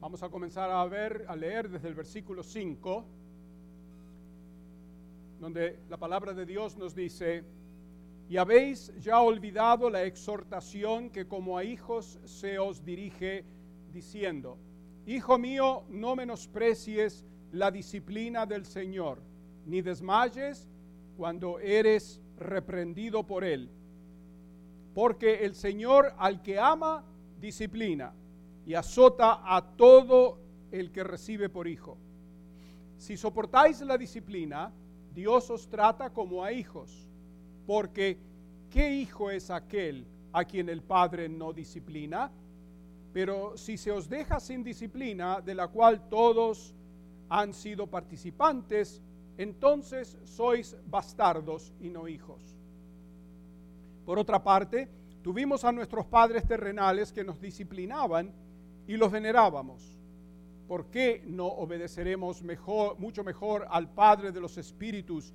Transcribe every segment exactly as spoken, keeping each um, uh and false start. Vamos a comenzar a ver, a leer desde el versículo cinco, donde la palabra de Dios nos dice: y habéis ya olvidado la exhortación que como a hijos se os dirige, diciendo: hijo mío, no menosprecies la disciplina del Señor, ni desmayes cuando eres reprendido por Él. Porque el Señor al que ama, disciplina, y azota a todo el que recibe por hijo. Si soportáis la disciplina, Dios os trata como a hijos. Porque, ¿qué hijo es aquel a quien el Padre no disciplina? Pero si se os deja sin disciplina, de la cual todos han sido participantes, entonces sois bastardos y no hijos. Por otra parte, tuvimos a nuestros padres terrenales que nos disciplinaban y los venerábamos. ¿Por qué no obedeceremos mejor, mucho mejor al Padre de los Espíritus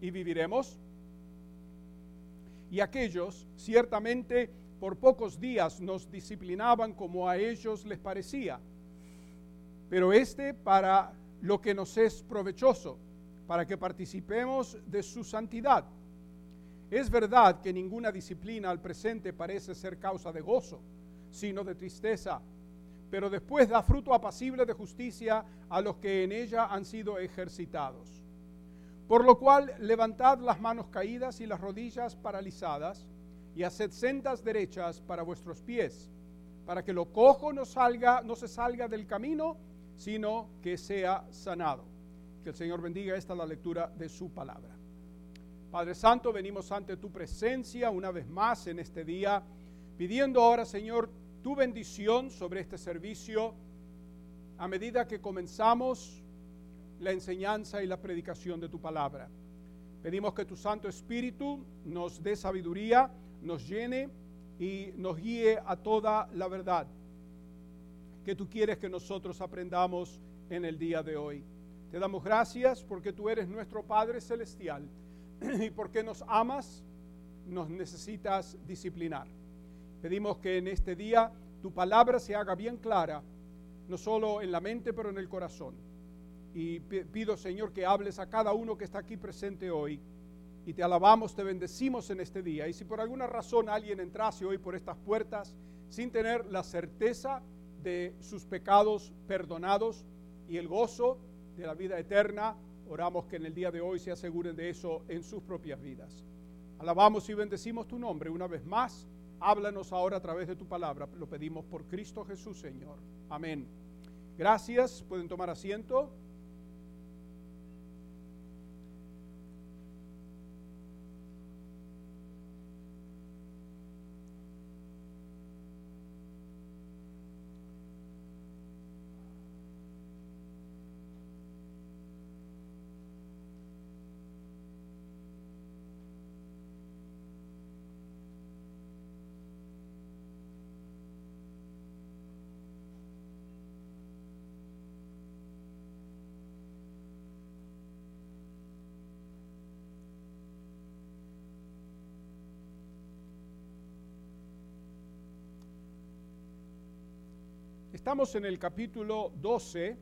y viviremos? Y aquellos, ciertamente, por pocos días nos disciplinaban como a ellos les parecía, pero este para lo que nos es provechoso, para que participemos de su santidad. Es verdad que ninguna disciplina al presente parece ser causa de gozo, sino de tristeza, pero después da fruto apacible de justicia a los que en ella han sido ejercitados. Por lo cual, levantad las manos caídas y las rodillas paralizadas, y haced sendas derechas para vuestros pies, para que lo cojo no salga, no se salga del camino, sino que sea sanado. Que el Señor bendiga esta la lectura de su palabra. Padre Santo, venimos ante tu presencia una vez más en este día, pidiendo ahora, Señor, tu bendición sobre este servicio, a medida que comenzamos la enseñanza y la predicación de tu palabra. Pedimos que tu Santo Espíritu nos dé sabiduría, nos llene y nos guíe a toda la verdad que tú quieres que nosotros aprendamos en el día de hoy. Te damos gracias porque tú eres nuestro Padre Celestial y porque nos amas, nos necesitas disciplinar. Pedimos que en este día tu palabra se haga bien clara, no solo en la mente, pero en el corazón. Y pido, Señor, que hables a cada uno que está aquí presente hoy, y te alabamos, te bendecimos en este día. Y si por alguna razón alguien entrase hoy por estas puertas sin tener la certeza de sus pecados perdonados y el gozo de la vida eterna, oramos que en el día de hoy se aseguren de eso en sus propias vidas. Alabamos y bendecimos tu nombre una vez más. Háblanos ahora a través de tu palabra. Lo pedimos por Cristo Jesús, Señor. Amén. Gracias. Pueden tomar asiento. Estamos en el capítulo doce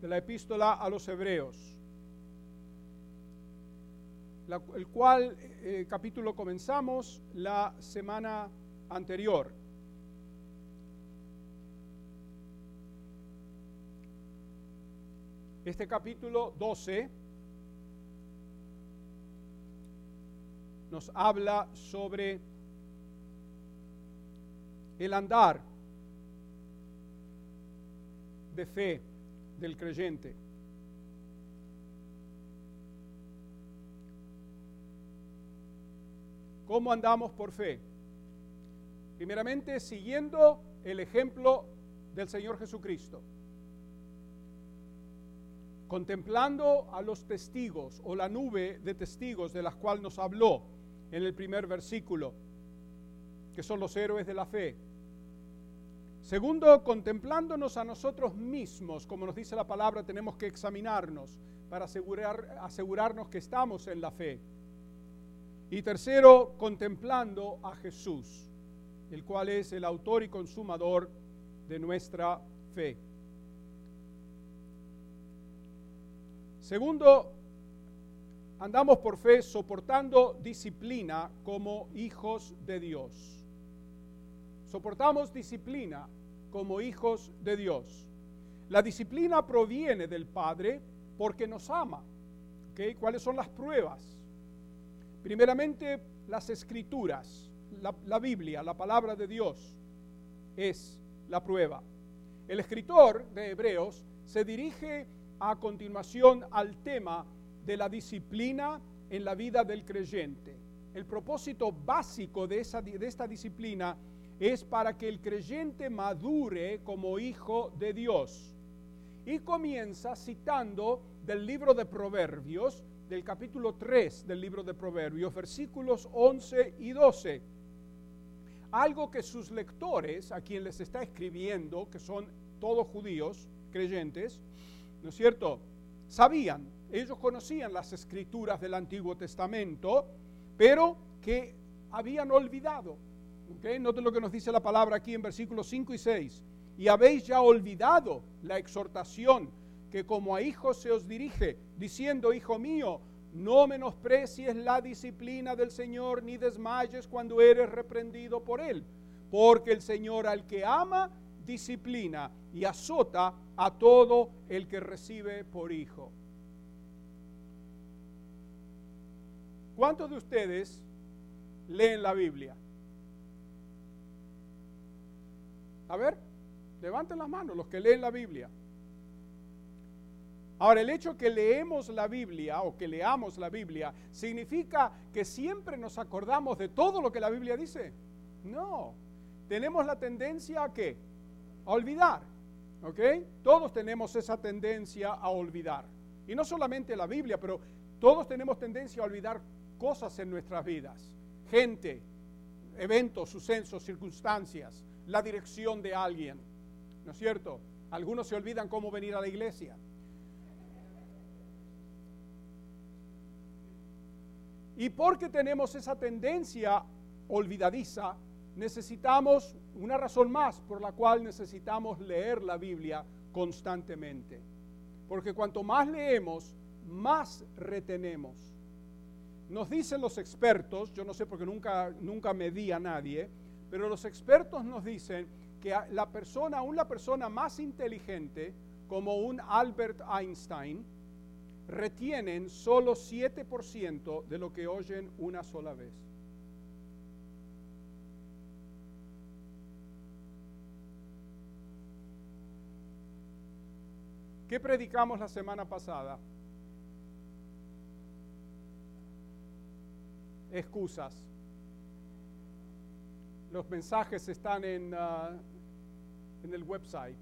de la epístola a los Hebreos, la, el cual eh, capítulo comenzamos la semana anterior. Este capítulo doce nos habla sobre el andar de fe del creyente. ¿Cómo andamos por fe? Primeramente, siguiendo el ejemplo del Señor Jesucristo, contemplando a los testigos o la nube de testigos de las cuales nos habló en el primer versículo, que son los héroes de la fe. Segundo, contemplándonos a nosotros mismos, como nos dice la palabra, tenemos que examinarnos para asegurar, asegurarnos que estamos en la fe. Y tercero, contemplando a Jesús, el cual es el autor y consumador de nuestra fe. Segundo, andamos por fe soportando disciplina como hijos de Dios. Soportamos disciplina como hijos de Dios. La disciplina proviene del Padre porque nos ama. ¿Okay? ¿Cuáles son las pruebas? Primeramente, las Escrituras, la, la Biblia, la palabra de Dios es la prueba. El escritor de Hebreos se dirige a continuación al tema de la disciplina en la vida del creyente. El propósito básico de, esa, de esta disciplina es para que el creyente madure como hijo de Dios. Y comienza citando del libro de Proverbios, del capítulo tres del libro de Proverbios, versículos once y doce. Algo que sus lectores, a quien les está escribiendo, que son todos judíos, creyentes, ¿no es cierto?, sabían. Ellos conocían las Escrituras del Antiguo Testamento, pero que habían olvidado. ¿Okay? Noten lo que nos dice la palabra aquí en versículos cinco y seis. Y habéis ya olvidado la exhortación que como a hijos se os dirige, diciendo, hijo mío, no menosprecies la disciplina del Señor, ni desmayes cuando eres reprendido por Él. Porque el Señor al que ama, disciplina y azota a todo el que recibe por hijo. ¿Cuántos de ustedes leen la Biblia? A ver, levanten las manos los que leen la Biblia. Ahora, el hecho que leemos la Biblia o que leamos la Biblia, ¿significa que siempre nos acordamos de todo lo que la Biblia dice? No, tenemos la tendencia a ¿qué? A olvidar, ¿ok? Todos tenemos esa tendencia a olvidar. Y no solamente la Biblia, pero todos tenemos tendencia a olvidar cosas en nuestras vidas, gente, eventos, sucesos, circunstancias, la dirección de alguien, ¿no es cierto? Algunos se olvidan cómo venir a la iglesia. Y porque tenemos esa tendencia olvidadiza, necesitamos una razón más por la cual necesitamos leer la Biblia constantemente. Porque cuanto más leemos, más retenemos. Nos dicen los expertos, yo no sé porque nunca, nunca medí a nadie, pero los expertos nos dicen que la persona, aún la persona más inteligente, como un Albert Einstein, retienen solo siete por ciento de lo que oyen una sola vez. ¿Qué predicamos la semana pasada? Excusas. Los mensajes están en, uh, en el website.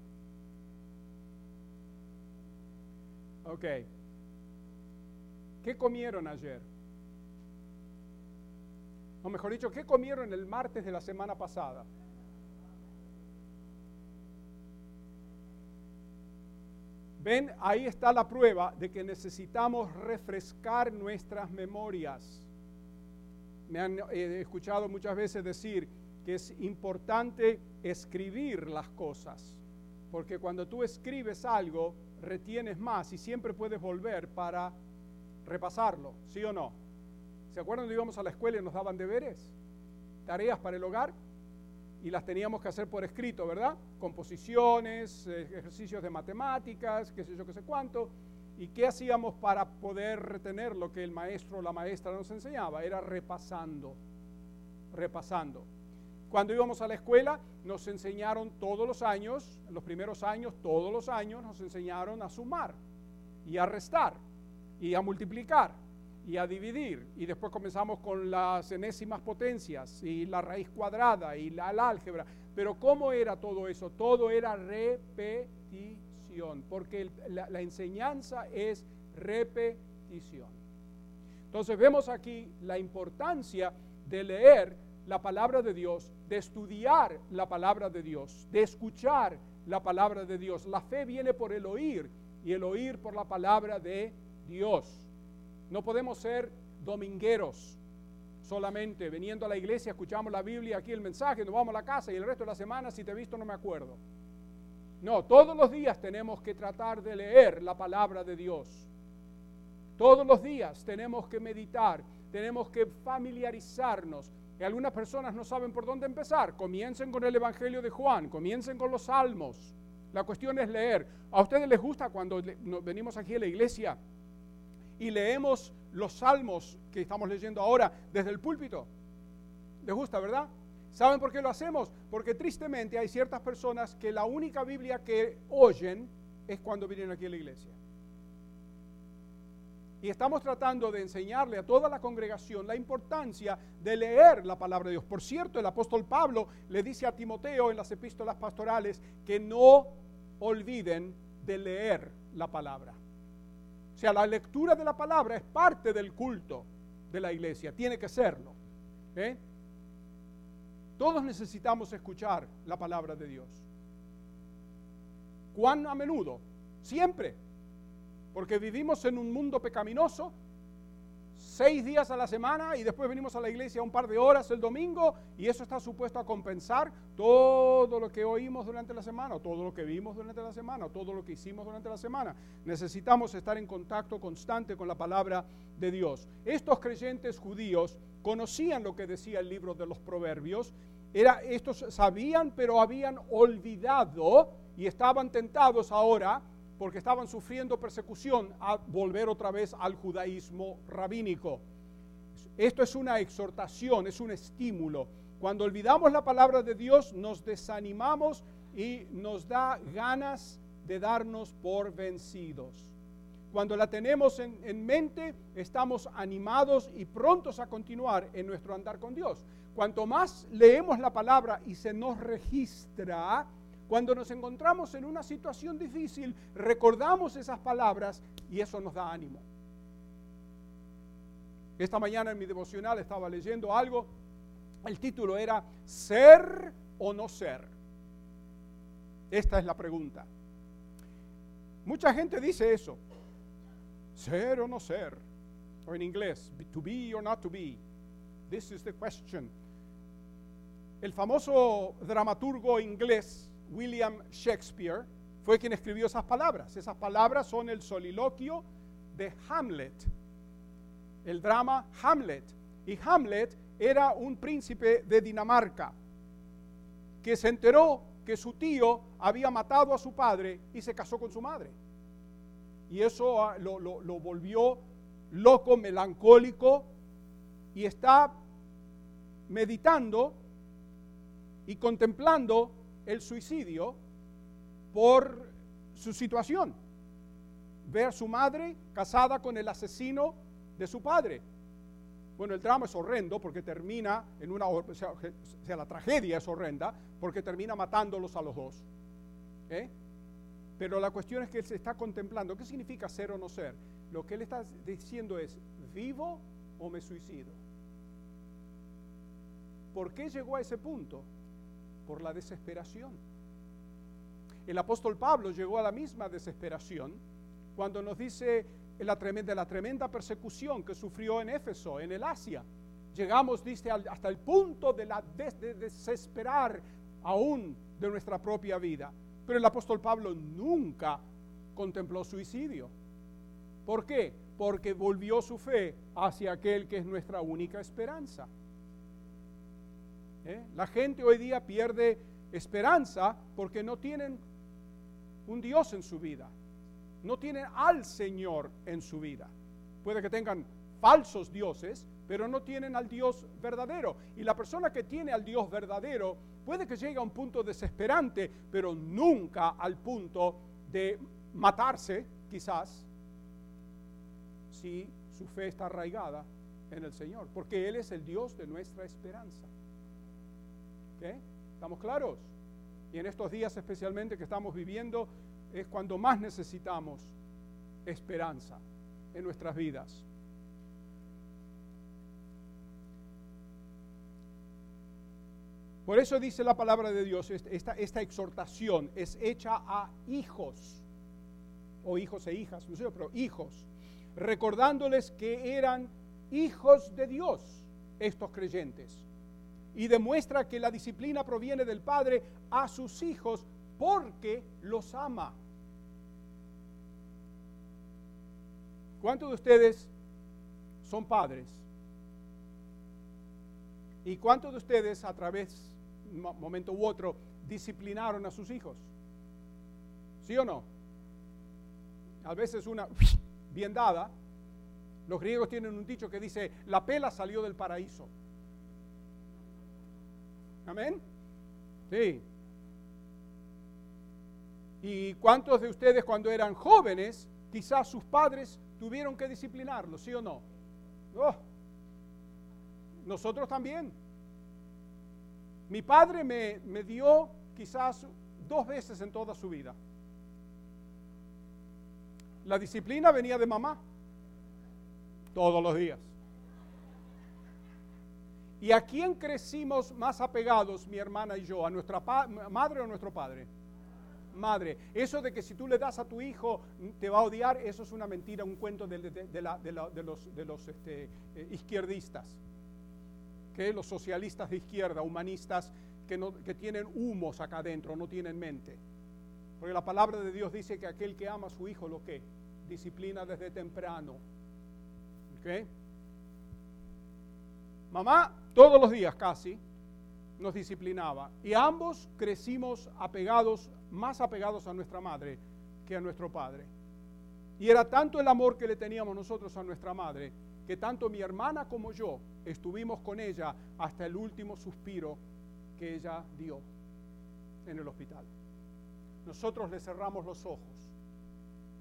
Ok. ¿Qué comieron ayer? O mejor dicho, ¿qué comieron el martes de la semana pasada? Ven, ahí está la prueba de que necesitamos refrescar nuestras memorias. Me han eh, escuchado muchas veces decir que es importante escribir las cosas, porque cuando tú escribes algo, retienes más y siempre puedes volver para repasarlo, ¿sí o no? ¿Se acuerdan cuando íbamos a la escuela y nos daban deberes? Tareas para el hogar y las teníamos que hacer por escrito, ¿verdad? Composiciones, ejercicios de matemáticas, qué sé yo, qué sé cuánto. ¿Y qué hacíamos para poder retener lo que el maestro o la maestra nos enseñaba? Era repasando, repasando. Cuando íbamos a la escuela nos enseñaron todos los años, los primeros años, todos los años nos enseñaron a sumar y a restar y a multiplicar y a dividir. Y después comenzamos con las enésimas potencias y la raíz cuadrada y la, la álgebra. Pero ¿cómo era todo eso? Todo era repetido. Porque la, la enseñanza es repetición. Entonces vemos aquí la importancia de leer la palabra de Dios, de estudiar la palabra de Dios, de escuchar la palabra de Dios. La fe viene por el oír y el oír por la palabra de Dios. No podemos ser domingueros, solamente viniendo a la iglesia, escuchamos la Biblia, aquí el mensaje, nos vamos a la casa y el resto de la semana, si te he visto no me acuerdo. No, todos los días tenemos que tratar de leer la palabra de Dios. Todos los días tenemos que meditar, tenemos que familiarizarnos. Y algunas personas no saben por dónde empezar. Comiencen con el Evangelio de Juan, comiencen con los Salmos. La cuestión es leer. ¿A ustedes les gusta cuando le, no, venimos aquí a la iglesia y leemos los Salmos que estamos leyendo ahora desde el púlpito? ¿Les gusta, verdad? ¿Saben por qué lo hacemos? Porque tristemente hay ciertas personas que la única Biblia que oyen es cuando vienen aquí a la iglesia. Y estamos tratando de enseñarle a toda la congregación la importancia de leer la palabra de Dios. Por cierto, el apóstol Pablo le dice a Timoteo en las epístolas pastorales que no olviden de leer la palabra. O sea, la lectura de la palabra es parte del culto de la iglesia, tiene que serlo. ¿Eh? Todos necesitamos escuchar la palabra de Dios. ¿Cuán a menudo? Siempre. Porque vivimos en un mundo pecaminoso, seis días a la semana, y después venimos a la iglesia un par de horas el domingo, y eso está supuesto a compensar todo lo que oímos durante la semana, o todo lo que vimos durante la semana, o todo lo que hicimos durante la semana. Necesitamos estar en contacto constante con la palabra de Dios. Estos creyentes judíos conocían lo que decía el libro de los Proverbios. Era, estos sabían, pero habían olvidado, y estaban tentados ahora, porque estaban sufriendo persecución, a volver otra vez al judaísmo rabínico. Esto es una exhortación, es un estímulo. Cuando olvidamos la palabra de Dios, nos desanimamos y nos da ganas de darnos por vencidos. Cuando la tenemos en, en mente, estamos animados y prontos a continuar en nuestro andar con Dios. Cuanto más leemos la palabra y se nos registra, cuando nos encontramos en una situación difícil, recordamos esas palabras y eso nos da ánimo. Esta mañana en mi devocional estaba leyendo algo, el título era ¿ser o no ser? Esta es la pregunta. Mucha gente dice eso, ser o no ser, o en inglés, to be or not to be, this is the question. El famoso dramaturgo inglés, William Shakespeare, fue quien escribió esas palabras. Esas palabras son el soliloquio de Hamlet, el drama Hamlet. Y Hamlet era un príncipe de Dinamarca que se enteró que su tío había matado a su padre y se casó con su madre. Y eso lo, lo, lo volvió loco, melancólico, y está meditando y contemplando el suicidio por su situación. Ver a su madre casada con el asesino de su padre. Bueno, el drama es horrendo porque termina en una... O sea, o sea la tragedia es horrenda porque termina matándolos a los dos. ¿Eh? Pero la cuestión es que él se está contemplando. ¿Qué significa ser o no ser? Lo que él está diciendo es, ¿vivo o me suicido? ¿Por qué llegó a ese punto? Por la desesperación. El apóstol Pablo llegó a la misma desesperación cuando nos dice la tremenda, la tremenda persecución que sufrió en Éfeso, en el Asia. Llegamos, dice, al, hasta el punto de, la des, de desesperar aún de nuestra propia vida. Pero el apóstol Pablo nunca contempló suicidio. ¿Por qué? Porque volvió su fe hacia aquel que es nuestra única esperanza. ¿Eh? La gente hoy día pierde esperanza porque no tienen un Dios en su vida, no tienen al Señor en su vida. Puede que tengan falsos dioses, pero no tienen al Dios verdadero. Y la persona que tiene al Dios verdadero puede que llegue a un punto desesperante, pero nunca al punto de matarse, quizás, si su fe está arraigada en el Señor, porque Él es el Dios de nuestra esperanza. ¿Eh? ¿Estamos claros? Y en estos días especialmente que estamos viviendo es cuando más necesitamos esperanza en nuestras vidas. Por eso dice la palabra de Dios, esta, esta exhortación es hecha a hijos, o hijos e hijas, no sé, pero hijos, recordándoles que eran hijos de Dios. estos creyentes. Y demuestra que la disciplina proviene del Padre a sus hijos porque los ama. ¿Cuántos de ustedes son padres? ¿Y cuántos de ustedes a través, momento u otro, disciplinaron a sus hijos? ¿Sí o no? A veces una bien dada. Los griegos tienen un dicho que dice, la pela salió del paraíso. ¿Amén? Sí. ¿Y cuántos de ustedes cuando eran jóvenes, quizás sus padres tuvieron que disciplinarlos, sí o no? Oh, nosotros también. Mi padre me, me dio quizás dos veces en toda su vida. La disciplina venía de mamá, todos los días. ¿Y a quién crecimos más apegados, mi hermana y yo? ¿A nuestra pa- madre o nuestro padre? Madre. Eso de que si tú le das a tu hijo te va a odiar, eso es una mentira, un cuento de, de, de, la, de, la, de los, de los este, eh, izquierdistas, que los socialistas de izquierda, humanistas, que, no, que tienen humos acá adentro, no tienen mente. Porque la palabra de Dios dice que aquel que ama a su hijo, ¿lo qué? Disciplina desde temprano. ¿Ok? Mamá todos los días casi nos disciplinaba y ambos crecimos apegados, más apegados a nuestra madre que a nuestro padre. Y era tanto el amor que le teníamos nosotros a nuestra madre que tanto mi hermana como yo estuvimos con ella hasta el último suspiro que ella dio en el hospital. Nosotros le cerramos los ojos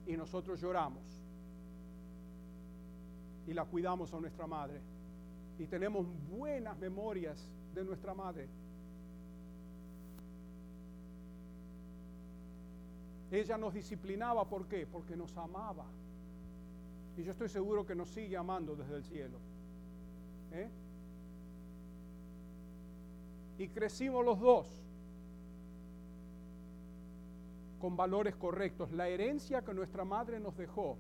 y nosotros lloramos y la cuidamos a nuestra madre y tenemos buenas memorias de nuestra madre. Ella nos disciplinaba, ¿por qué? Porque nos amaba y yo estoy seguro que nos sigue amando desde el cielo. ¿Eh? Y crecimos los dos con valores correctos. La herencia que nuestra madre nos dejó,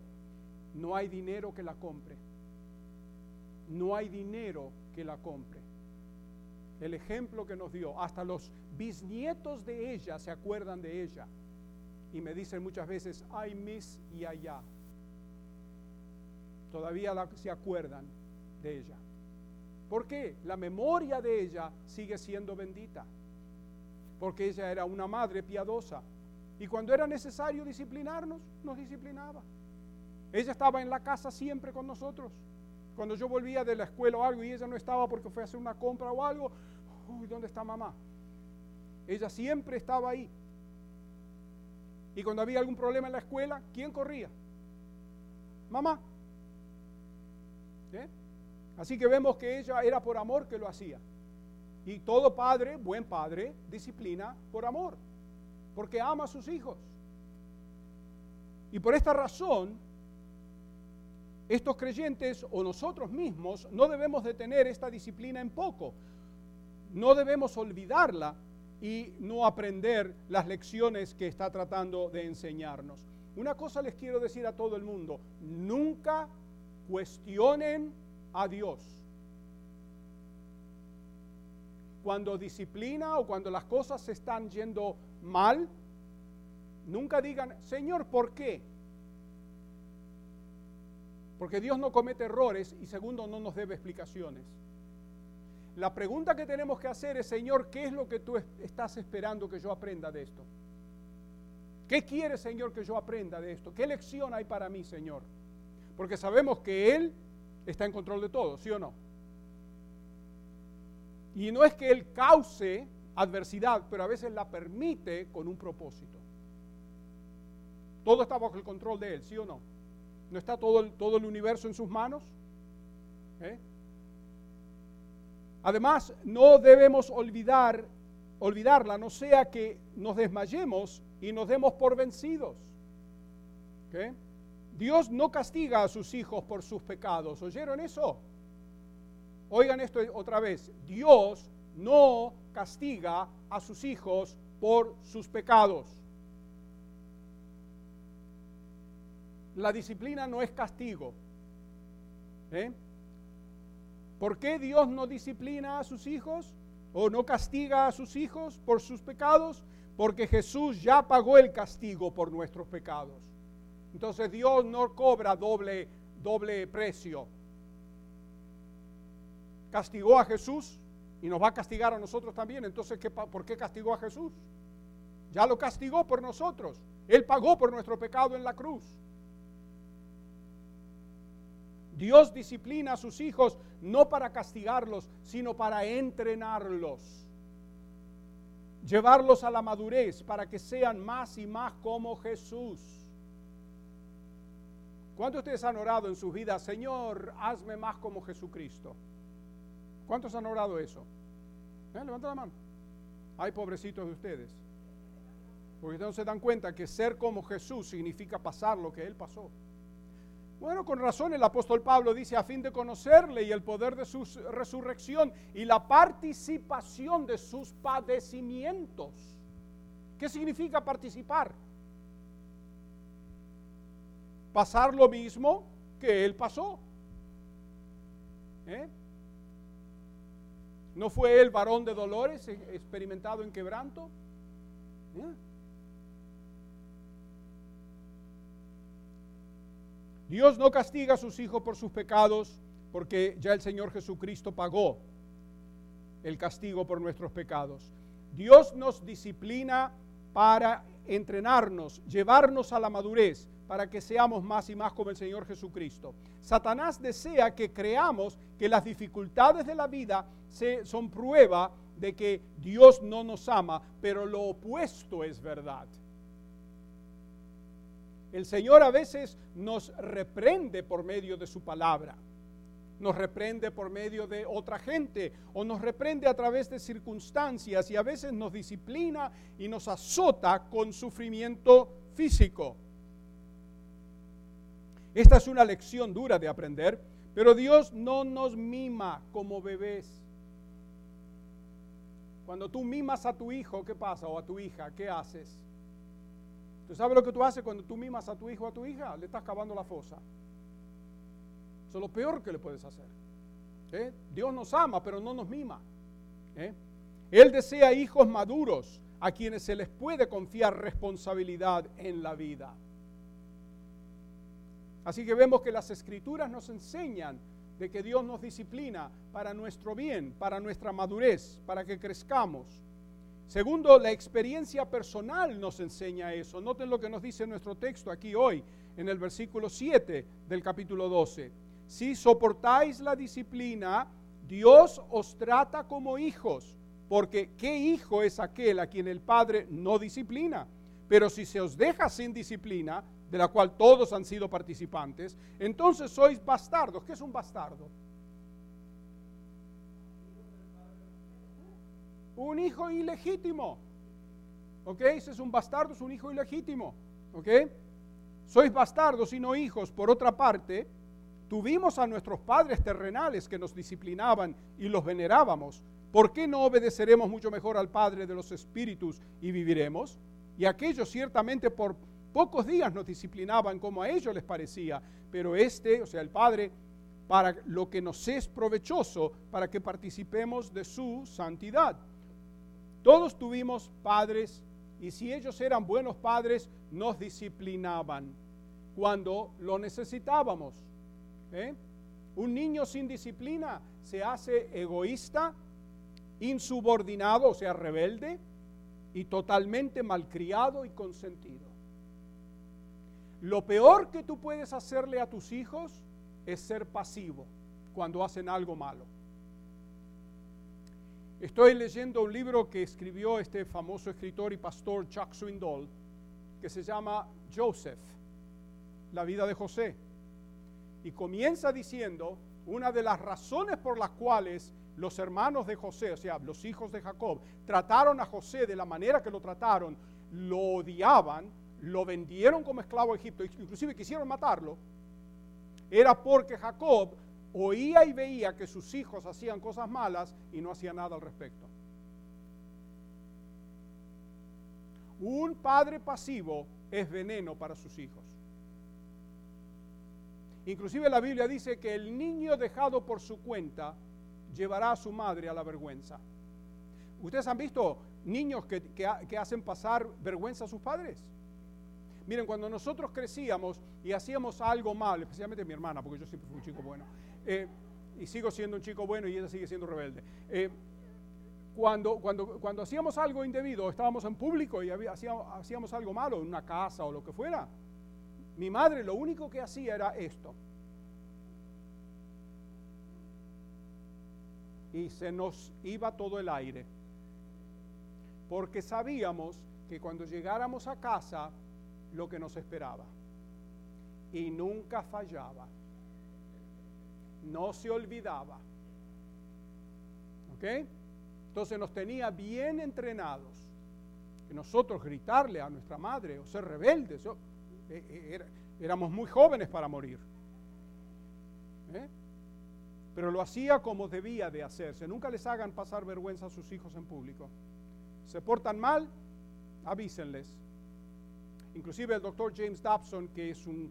no hay dinero que la compre. No hay dinero que la compre. El ejemplo que nos dio, hasta los bisnietos de ella se acuerdan de ella. Y me dicen muchas veces, ay, mis y allá. Todavía la, se acuerdan de ella. ¿Por qué? La memoria de ella sigue siendo bendita. Porque ella era una madre piadosa. Y cuando era necesario disciplinarnos, nos disciplinaba. Ella estaba en la casa siempre con nosotros. Cuando yo volvía de la escuela o algo y ella no estaba porque fue a hacer una compra o algo, uy, ¿dónde está mamá? Ella siempre estaba ahí. Y cuando había algún problema en la escuela, ¿quién corría? Mamá. ¿Eh? Así que vemos que ella era por amor que lo hacía. Y todo padre, buen padre, disciplina por amor. Porque ama a sus hijos. Y por esta razón, estos creyentes o nosotros mismos no debemos de tener esta disciplina en poco. No debemos olvidarla y no aprender las lecciones que está tratando de enseñarnos. Una cosa les quiero decir a todo el mundo: nunca cuestionen a Dios. Cuando disciplina o cuando las cosas se están yendo mal, nunca digan, Señor, ¿por qué? Porque Dios no comete errores y segundo, no nos debe explicaciones. La pregunta que tenemos que hacer es, Señor, ¿qué es lo que tú estás esperando que yo aprenda de esto? ¿Qué quieres, Señor, que yo aprenda de esto? ¿Qué lección hay para mí, Señor? Porque sabemos que Él está en control de todo, ¿sí o no? Y no es que Él cause adversidad, pero a veces la permite con un propósito. Todo está bajo el control de Él, ¿sí o no? ¿No está todo el, todo el universo en sus manos? ¿Eh? Además, no debemos olvidar, olvidarla, no sea que nos desmayemos y nos demos por vencidos. ¿Okay? Dios no castiga a sus hijos por sus pecados. ¿Oyeron eso? Oigan esto otra vez. Dios no castiga a sus hijos por sus pecados. La disciplina no es castigo. ¿Eh? ¿Por qué Dios no disciplina a sus hijos o no castiga a sus hijos por sus pecados? Porque Jesús ya pagó el castigo por nuestros pecados. Entonces Dios no cobra doble, doble precio. Castigó a Jesús y nos va a castigar a nosotros también. Entonces, ¿qué, ¿por qué castigó a Jesús? Ya lo castigó por nosotros. Él pagó por nuestro pecado en la cruz. Dios disciplina a sus hijos no para castigarlos, sino para entrenarlos. Llevarlos a la madurez para que sean más y más como Jesús. ¿Cuántos de ustedes han orado en sus vidas, Señor, hazme más como Jesucristo? ¿Cuántos han orado eso? ¿Eh? Levanta la mano. Ay, pobrecitos de ustedes. Porque ustedes no se dan cuenta que ser como Jesús significa pasar lo que Él pasó. Bueno, con razón el apóstol Pablo dice, a fin de conocerle y el poder de su resurrección y la participación de sus padecimientos. ¿Qué significa participar? Pasar lo mismo que él pasó. ¿Eh? ¿No fue él varón de dolores, experimentado en quebranto? ¿Eh? Dios no castiga a sus hijos por sus pecados, porque ya el Señor Jesucristo pagó el castigo por nuestros pecados. Dios nos disciplina para entrenarnos, llevarnos a la madurez, para que seamos más y más como el Señor Jesucristo. Satanás desea que creamos que las dificultades de la vida se, son prueba de que Dios no nos ama, pero lo opuesto es verdad. El Señor a veces nos reprende por medio de su palabra, nos reprende por medio de otra gente o nos reprende a través de circunstancias y a veces nos disciplina y nos azota con sufrimiento físico. Esta es una lección dura de aprender, pero Dios no nos mima como bebés. Cuando tú mimas a tu hijo, ¿qué pasa? O a tu hija, ¿qué haces? ¿Tú sabes lo que tú haces cuando tú mimas a tu hijo o a tu hija? Le estás cavando la fosa. Eso es lo peor que le puedes hacer. ¿Eh? Dios nos ama, pero no nos mima. ¿Eh? Él desea hijos maduros a quienes se les puede confiar responsabilidad en la vida. Así que vemos que las Escrituras nos enseñan de que Dios nos disciplina para nuestro bien, para nuestra madurez, para que crezcamos. Segundo, la experiencia personal nos enseña eso. Noten lo que nos dice nuestro texto aquí hoy, en el versículo siete del capítulo doce. Si soportáis la disciplina, Dios os trata como hijos, porque ¿qué hijo es aquel a quien el Padre no disciplina? Pero si se os deja sin disciplina, de la cual todos han sido participantes, entonces sois bastardos. ¿Qué es un bastardo? Un hijo ilegítimo, ¿ok? Ese es un bastardo, es un hijo ilegítimo, ¿ok? Sois bastardos y no hijos. Por otra parte, tuvimos a nuestros padres terrenales que nos disciplinaban y los venerábamos. ¿Por qué no obedeceremos mucho mejor al Padre de los Espíritus y viviremos? Y aquellos ciertamente por pocos días nos disciplinaban como a ellos les parecía, pero este, o sea, el Padre, para lo que nos es provechoso, para que participemos de su santidad. Todos tuvimos padres y si ellos eran buenos padres, nos disciplinaban cuando lo necesitábamos. ¿Eh? Un niño sin disciplina se hace egoísta, insubordinado, o sea, rebelde, y totalmente malcriado y consentido. Lo peor que tú puedes hacerle a tus hijos es ser pasivo cuando hacen algo malo. Estoy leyendo un libro que escribió este famoso escritor y pastor Chuck Swindoll, que se llama Joseph, la vida de José. Y comienza diciendo, una de las razones por las cuales los hermanos de José, o sea, los hijos de Jacob, trataron a José de la manera que lo trataron, lo odiaban, lo vendieron como esclavo a Egipto, inclusive quisieron matarlo, era porque Jacob oía y veía que sus hijos hacían cosas malas y no hacía nada al respecto. Un padre pasivo es veneno para sus hijos. Inclusive la Biblia dice que el niño dejado por su cuenta llevará a su madre a la vergüenza. ¿Ustedes han visto niños que, que, que hacen pasar vergüenza a sus padres? Miren, cuando nosotros crecíamos y hacíamos algo mal, especialmente mi hermana, porque yo siempre fui un chico bueno, eh, y sigo siendo un chico bueno y ella sigue siendo rebelde. Eh, cuando, cuando, cuando hacíamos algo indebido, estábamos en público y había, hacíamos, hacíamos algo malo en una casa o lo que fuera, mi madre lo único que hacía era esto. Y se nos iba todo el aire, porque sabíamos que cuando llegáramos a casa, lo que nos esperaba, y nunca fallaba, no se olvidaba, ¿ok? Entonces nos tenía bien entrenados, que nosotros gritarle a nuestra madre o ser rebeldes, o, eh, era, éramos muy jóvenes para morir, ¿eh? Pero lo hacía como debía de hacerse. Nunca les hagan pasar vergüenza a sus hijos en público. Se portan mal, avísenles. Inclusive el doctor James Dobson, que es un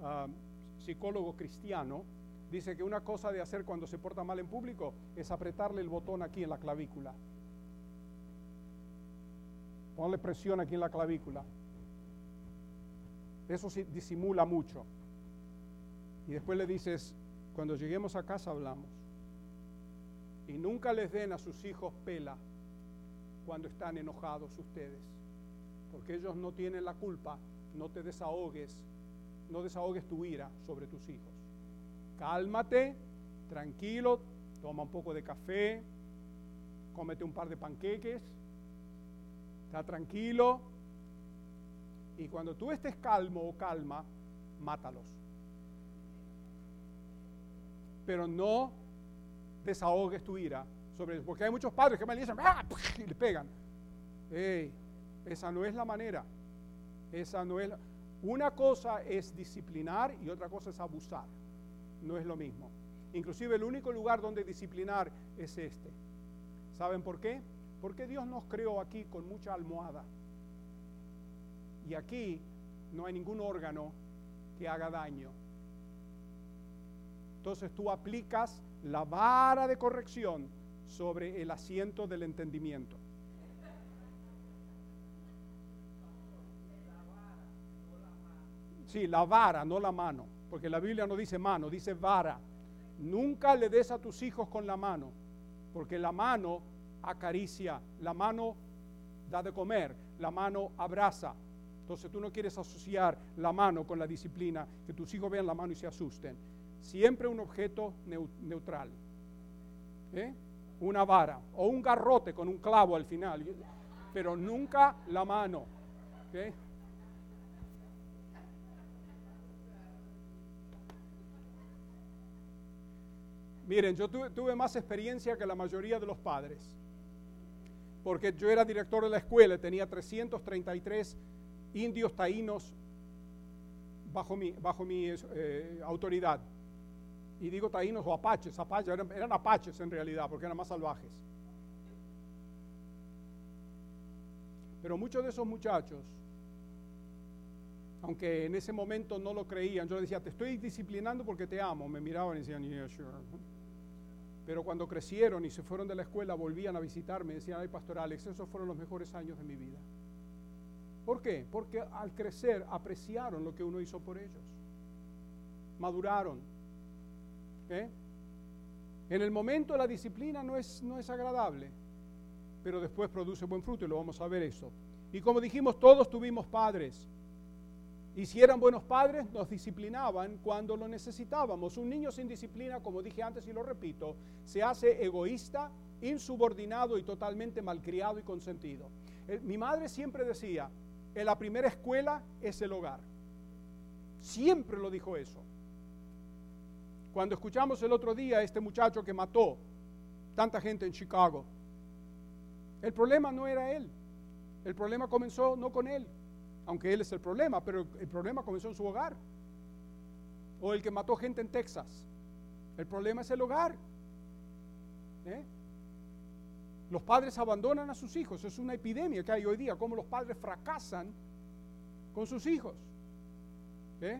uh, psicólogo cristiano, dice que una cosa de hacer cuando se porta mal en público es apretarle el botón aquí en la clavícula. Ponle presión aquí en la clavícula. Eso sí, disimula mucho. Y después le dices, cuando lleguemos a casa hablamos. Y nunca les den a sus hijos pela cuando están enojados ustedes, porque ellos no tienen la culpa. No te desahogues, no desahogues tu ira sobre tus hijos. Cálmate, tranquilo, toma un poco de café, cómete un par de panqueques, está tranquilo, y cuando tú estés calmo o calma, mátalos. Pero no desahogues tu ira sobre ellos, porque hay muchos padres que me dicen, ¡ah! Y le pegan. ¡Ey! Esa no es la manera. Esa no es la... Una cosa es disciplinar y otra cosa es abusar. No es lo mismo. Inclusive el único lugar donde disciplinar es este. ¿Saben por qué? Porque Dios nos creó aquí con mucha almohada. Y aquí no hay ningún órgano que haga daño. Entonces tú aplicas la vara de corrección sobre el asiento del entendimiento. Sí, la vara, no la mano, porque la Biblia no dice mano, dice vara. Nunca le des a tus hijos con la mano, porque la mano acaricia, la mano da de comer, la mano abraza. Entonces tú no quieres asociar la mano con la disciplina, que tus hijos vean la mano y se asusten. Siempre un objeto neutral, ¿eh? Una vara o un garrote con un clavo al final, pero nunca la mano, ¿okay? Miren, yo tuve, tuve más experiencia que la mayoría de los padres, porque yo era director de la escuela, tenía trescientos treinta y tres indios taínos bajo mi, bajo mi eh, autoridad. Y digo taínos o apaches, apaches eran, eran apaches en realidad, porque eran más salvajes. Pero muchos de esos muchachos, aunque en ese momento no lo creían, yo les decía, te estoy disciplinando porque te amo. Me miraban y decían, yeah, sure. Pero cuando crecieron y se fueron de la escuela, volvían a visitarme y decían, ay, pastor Alex, esos fueron los mejores años de mi vida. ¿Por qué? Porque al crecer apreciaron lo que uno hizo por ellos. Maduraron. ¿Eh? En el momento la disciplina no es, no es agradable, pero después produce buen fruto y lo vamos a ver eso. Y como dijimos, todos tuvimos padres. Y si eran buenos padres, nos disciplinaban cuando lo necesitábamos. Un niño sin disciplina, como dije antes y lo repito, se hace egoísta, insubordinado y totalmente malcriado y consentido. Eh, mi madre siempre decía, en la primera escuela es el hogar. Siempre lo dijo eso. Cuando escuchamos el otro día a este muchacho que mató tanta gente en Chicago, el problema no era él. El problema comenzó no con él, aunque él es el problema, pero el problema comenzó en su hogar. O el que mató gente en Texas, el problema es el hogar. ¿Eh? Los padres abandonan a sus hijos, es una epidemia que hay hoy día, como los padres fracasan con sus hijos. ¿Eh?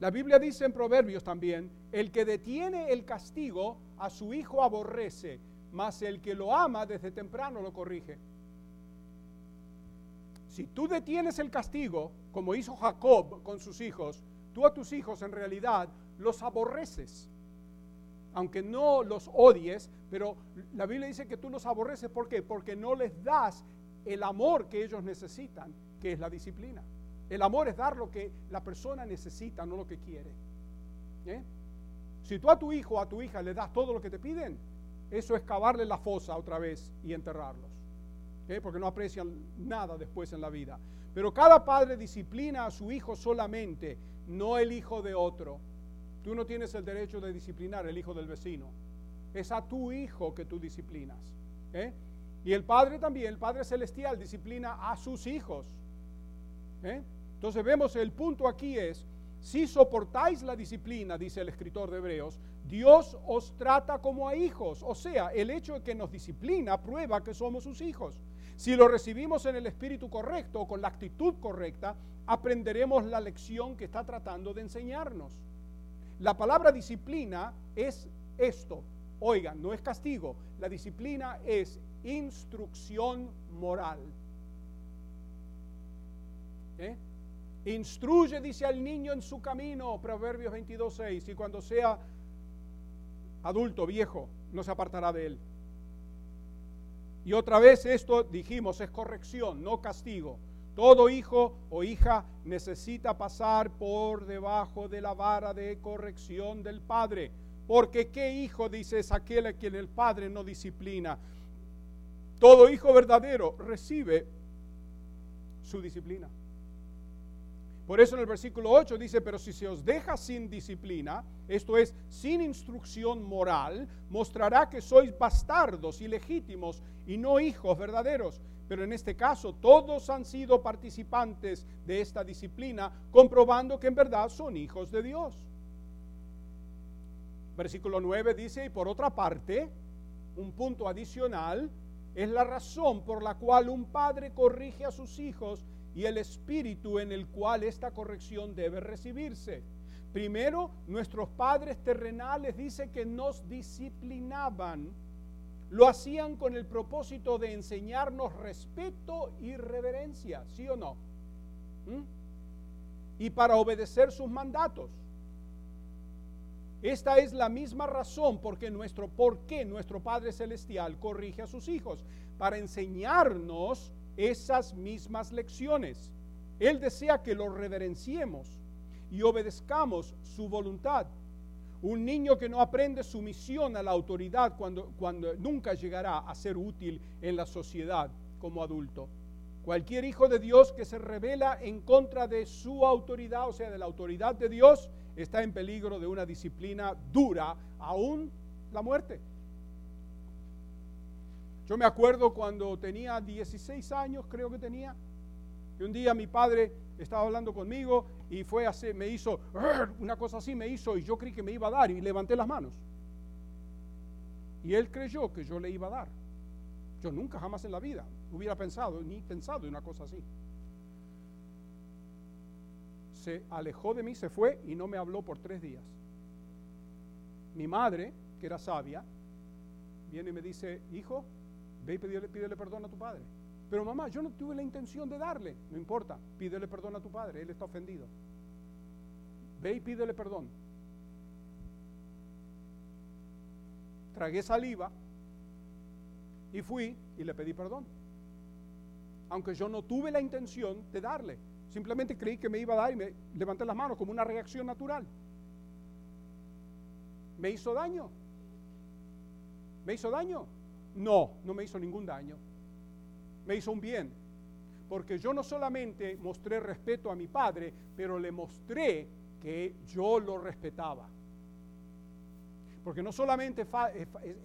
La Biblia dice en Proverbios también, el que detiene el castigo a su hijo aborrece, mas el que lo ama desde temprano lo corrige. Si tú detienes el castigo, como hizo Jacob con sus hijos, tú a tus hijos en realidad los aborreces. Aunque no los odies, pero la Biblia dice que tú los aborreces. ¿Por qué? Porque no les das el amor que ellos necesitan, que es la disciplina. El amor es dar lo que la persona necesita, no lo que quiere. ¿Eh? Si tú a tu hijo o a tu hija le das todo lo que te piden, eso es cavarle la fosa otra vez y enterrarlos. ¿Eh? Porque no aprecian nada después en la vida. Pero cada padre disciplina a su hijo solamente, no el hijo de otro. Tú no tienes el derecho de disciplinar el hijo del vecino. Es a tu hijo que tú disciplinas. ¿Eh? Y el Padre también, el Padre Celestial disciplina a sus hijos. ¿Eh? Entonces vemos el punto aquí es, si soportáis la disciplina, dice el escritor de Hebreos, Dios os trata como a hijos. O sea, el hecho de que nos disciplina prueba que somos sus hijos. Si lo recibimos en el espíritu correcto, con la actitud correcta, aprenderemos la lección que está tratando de enseñarnos. La palabra disciplina es esto, oigan, no es castigo, la disciplina es instrucción moral. ¿Eh? Instruye, dice, al niño en su camino, Proverbios veintidós seis, y cuando sea adulto, viejo, no se apartará de él. Y otra vez esto, dijimos, es corrección, no castigo. Todo hijo o hija necesita pasar por debajo de la vara de corrección del padre, porque ¿qué hijo, dice, es aquel a quien el padre no disciplina? Todo hijo verdadero recibe su disciplina. Por eso en el versículo ocho dice, pero si se os deja sin disciplina, esto es, sin instrucción moral, mostrará que sois bastardos, ilegítimos y no hijos verdaderos. Pero en este caso todos han sido participantes de esta disciplina, comprobando que en verdad son hijos de Dios. Versículo nueve dice, y por otra parte, un punto adicional, es la razón por la cual un padre corrige a sus hijos y el espíritu en el cual esta corrección debe recibirse. Primero, nuestros padres terrenales dice que nos disciplinaban. Lo hacían con el propósito de enseñarnos respeto y reverencia, ¿sí o no? ¿Mm? Y para obedecer sus mandatos. Esta es la misma razón por qué nuestro, por qué nuestro Padre Celestial corrige a sus hijos, para enseñarnos esas mismas lecciones. Él desea que lo reverenciemos y obedezcamos su voluntad. Un niño que no aprende sumisión a la autoridad cuando, cuando nunca llegará a ser útil en la sociedad como adulto. Cualquier hijo de Dios que se rebela en contra de su autoridad, o sea, de la autoridad de Dios, está en peligro de una disciplina dura, aún la muerte. Yo me acuerdo cuando tenía dieciséis años, creo que tenía, que un día mi padre estaba hablando conmigo y fue así, me hizo, una cosa así me hizo y yo creí que me iba a dar y levanté las manos. Y él creyó que yo le iba a dar. Yo nunca jamás en la vida hubiera pensado, ni pensado en una cosa así. Se alejó de mí, se fue y no me habló por tres días. Mi madre, que era sabia, viene y me dice, hijo, ve y pídele, pídele perdón a tu padre. Pero mamá, yo no tuve la intención de darle. No importa, pídele perdón a tu padre, él está ofendido. Ve y pídele perdón. Tragué saliva y fui y le pedí perdón. Aunque yo no tuve la intención de darle, simplemente creí que me iba a dar y me levanté las manos como una reacción natural. ¿Me hizo daño? ¿Me hizo daño? No, no me hizo ningún daño. Me hizo un bien, porque yo no solamente mostré respeto a mi padre, pero le mostré que yo lo respetaba. Porque no solamente fa-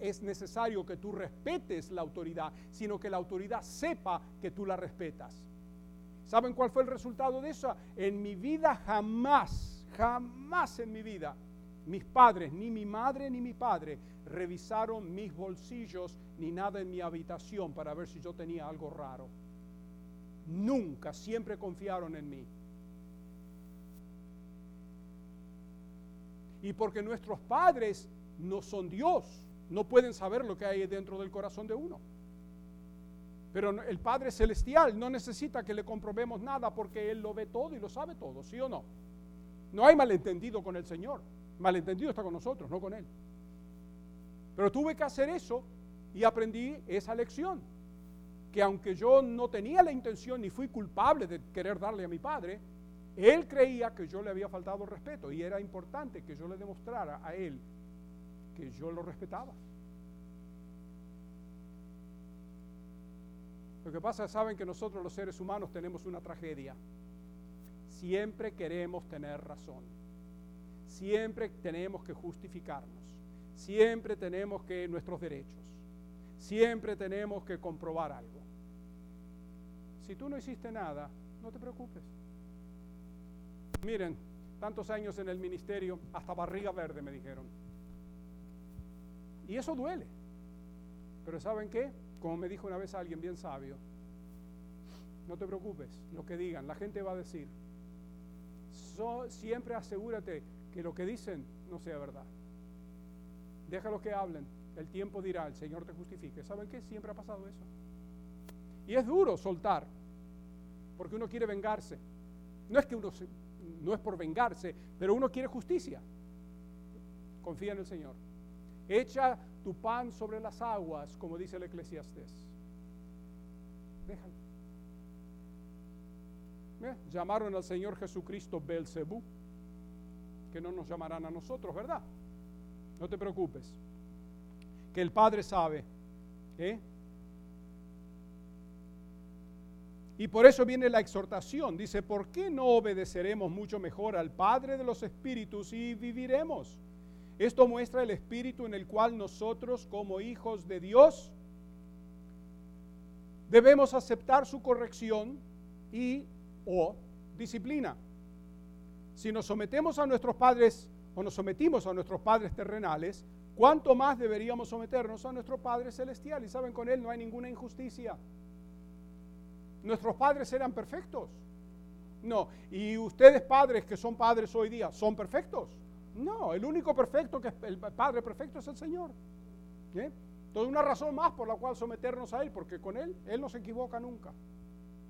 es necesario que tú respetes la autoridad, sino que la autoridad sepa que tú la respetas. ¿Saben cuál fue el resultado de eso? En mi vida jamás, jamás en mi vida, mis padres, ni mi madre ni mi padre, revisaron mis bolsillos ni nada en mi habitación para ver si yo tenía algo raro. Nunca, siempre confiaron en mí. y porque nuestros padres no son Dios, no pueden saber lo que hay dentro del corazón de uno. Pero el Padre Celestial no necesita que le comprobemos nada porque Él lo ve todo y lo sabe todo, ¿sí o no? No hay malentendido con el Señor, malentendido está con nosotros, no con Él. Pero tuve que hacer eso y aprendí esa lección, que aunque yo no tenía la intención ni fui culpable de querer darle a mi padre, él creía que yo le había faltado respeto y era importante que yo le demostrara a él que yo lo respetaba. Lo que pasa es, saben que nosotros los seres humanos tenemos una tragedia. Siempre queremos tener razón. Siempre tenemos que justificarnos. Siempre tenemos que nuestros derechos. Siempre tenemos que comprobar algo. Si tú no hiciste nada, no te preocupes. Miren, tantos años en el ministerio, hasta barriga verde me dijeron. Y eso duele. Pero ¿saben qué? Como me dijo una vez alguien bien sabio, no te preocupes, lo que digan, la gente va a decir. So, siempre asegúrate que lo que dicen no sea verdad. Déjalos que hablen, el tiempo dirá, el Señor te justifique. ¿Saben qué? Siempre ha pasado eso. Y es duro soltar, porque uno quiere vengarse. No es que uno, se, no es por vengarse, pero uno quiere justicia. Confía en el Señor. Echa tu pan sobre las aguas, como dice el Eclesiastés. Déjalo. ¿Eh? Llamaron al Señor Jesucristo Belcebú, que no nos llamarán a nosotros, ¿verdad? No te preocupes, que el Padre sabe. ¿Eh? Y por eso viene la exhortación, dice, ¿por qué no obedeceremos mucho mejor al Padre de los Espíritus y viviremos? Esto muestra el espíritu en el cual nosotros, como hijos de Dios, debemos aceptar su corrección y o disciplina. Si nos sometemos a nuestros padres o nos sometimos a nuestros padres terrenales, ¿cuánto más deberíamos someternos a nuestro Padre Celestial? Y saben, con Él no hay ninguna injusticia. ¿Nuestros padres eran perfectos? No. ¿Y ustedes padres que son padres hoy día son perfectos? No, el único perfecto, que es el Padre perfecto, es el Señor. ¿Eh? Entonces, una razón más por la cual someternos a Él, porque con Él, Él no se equivoca nunca.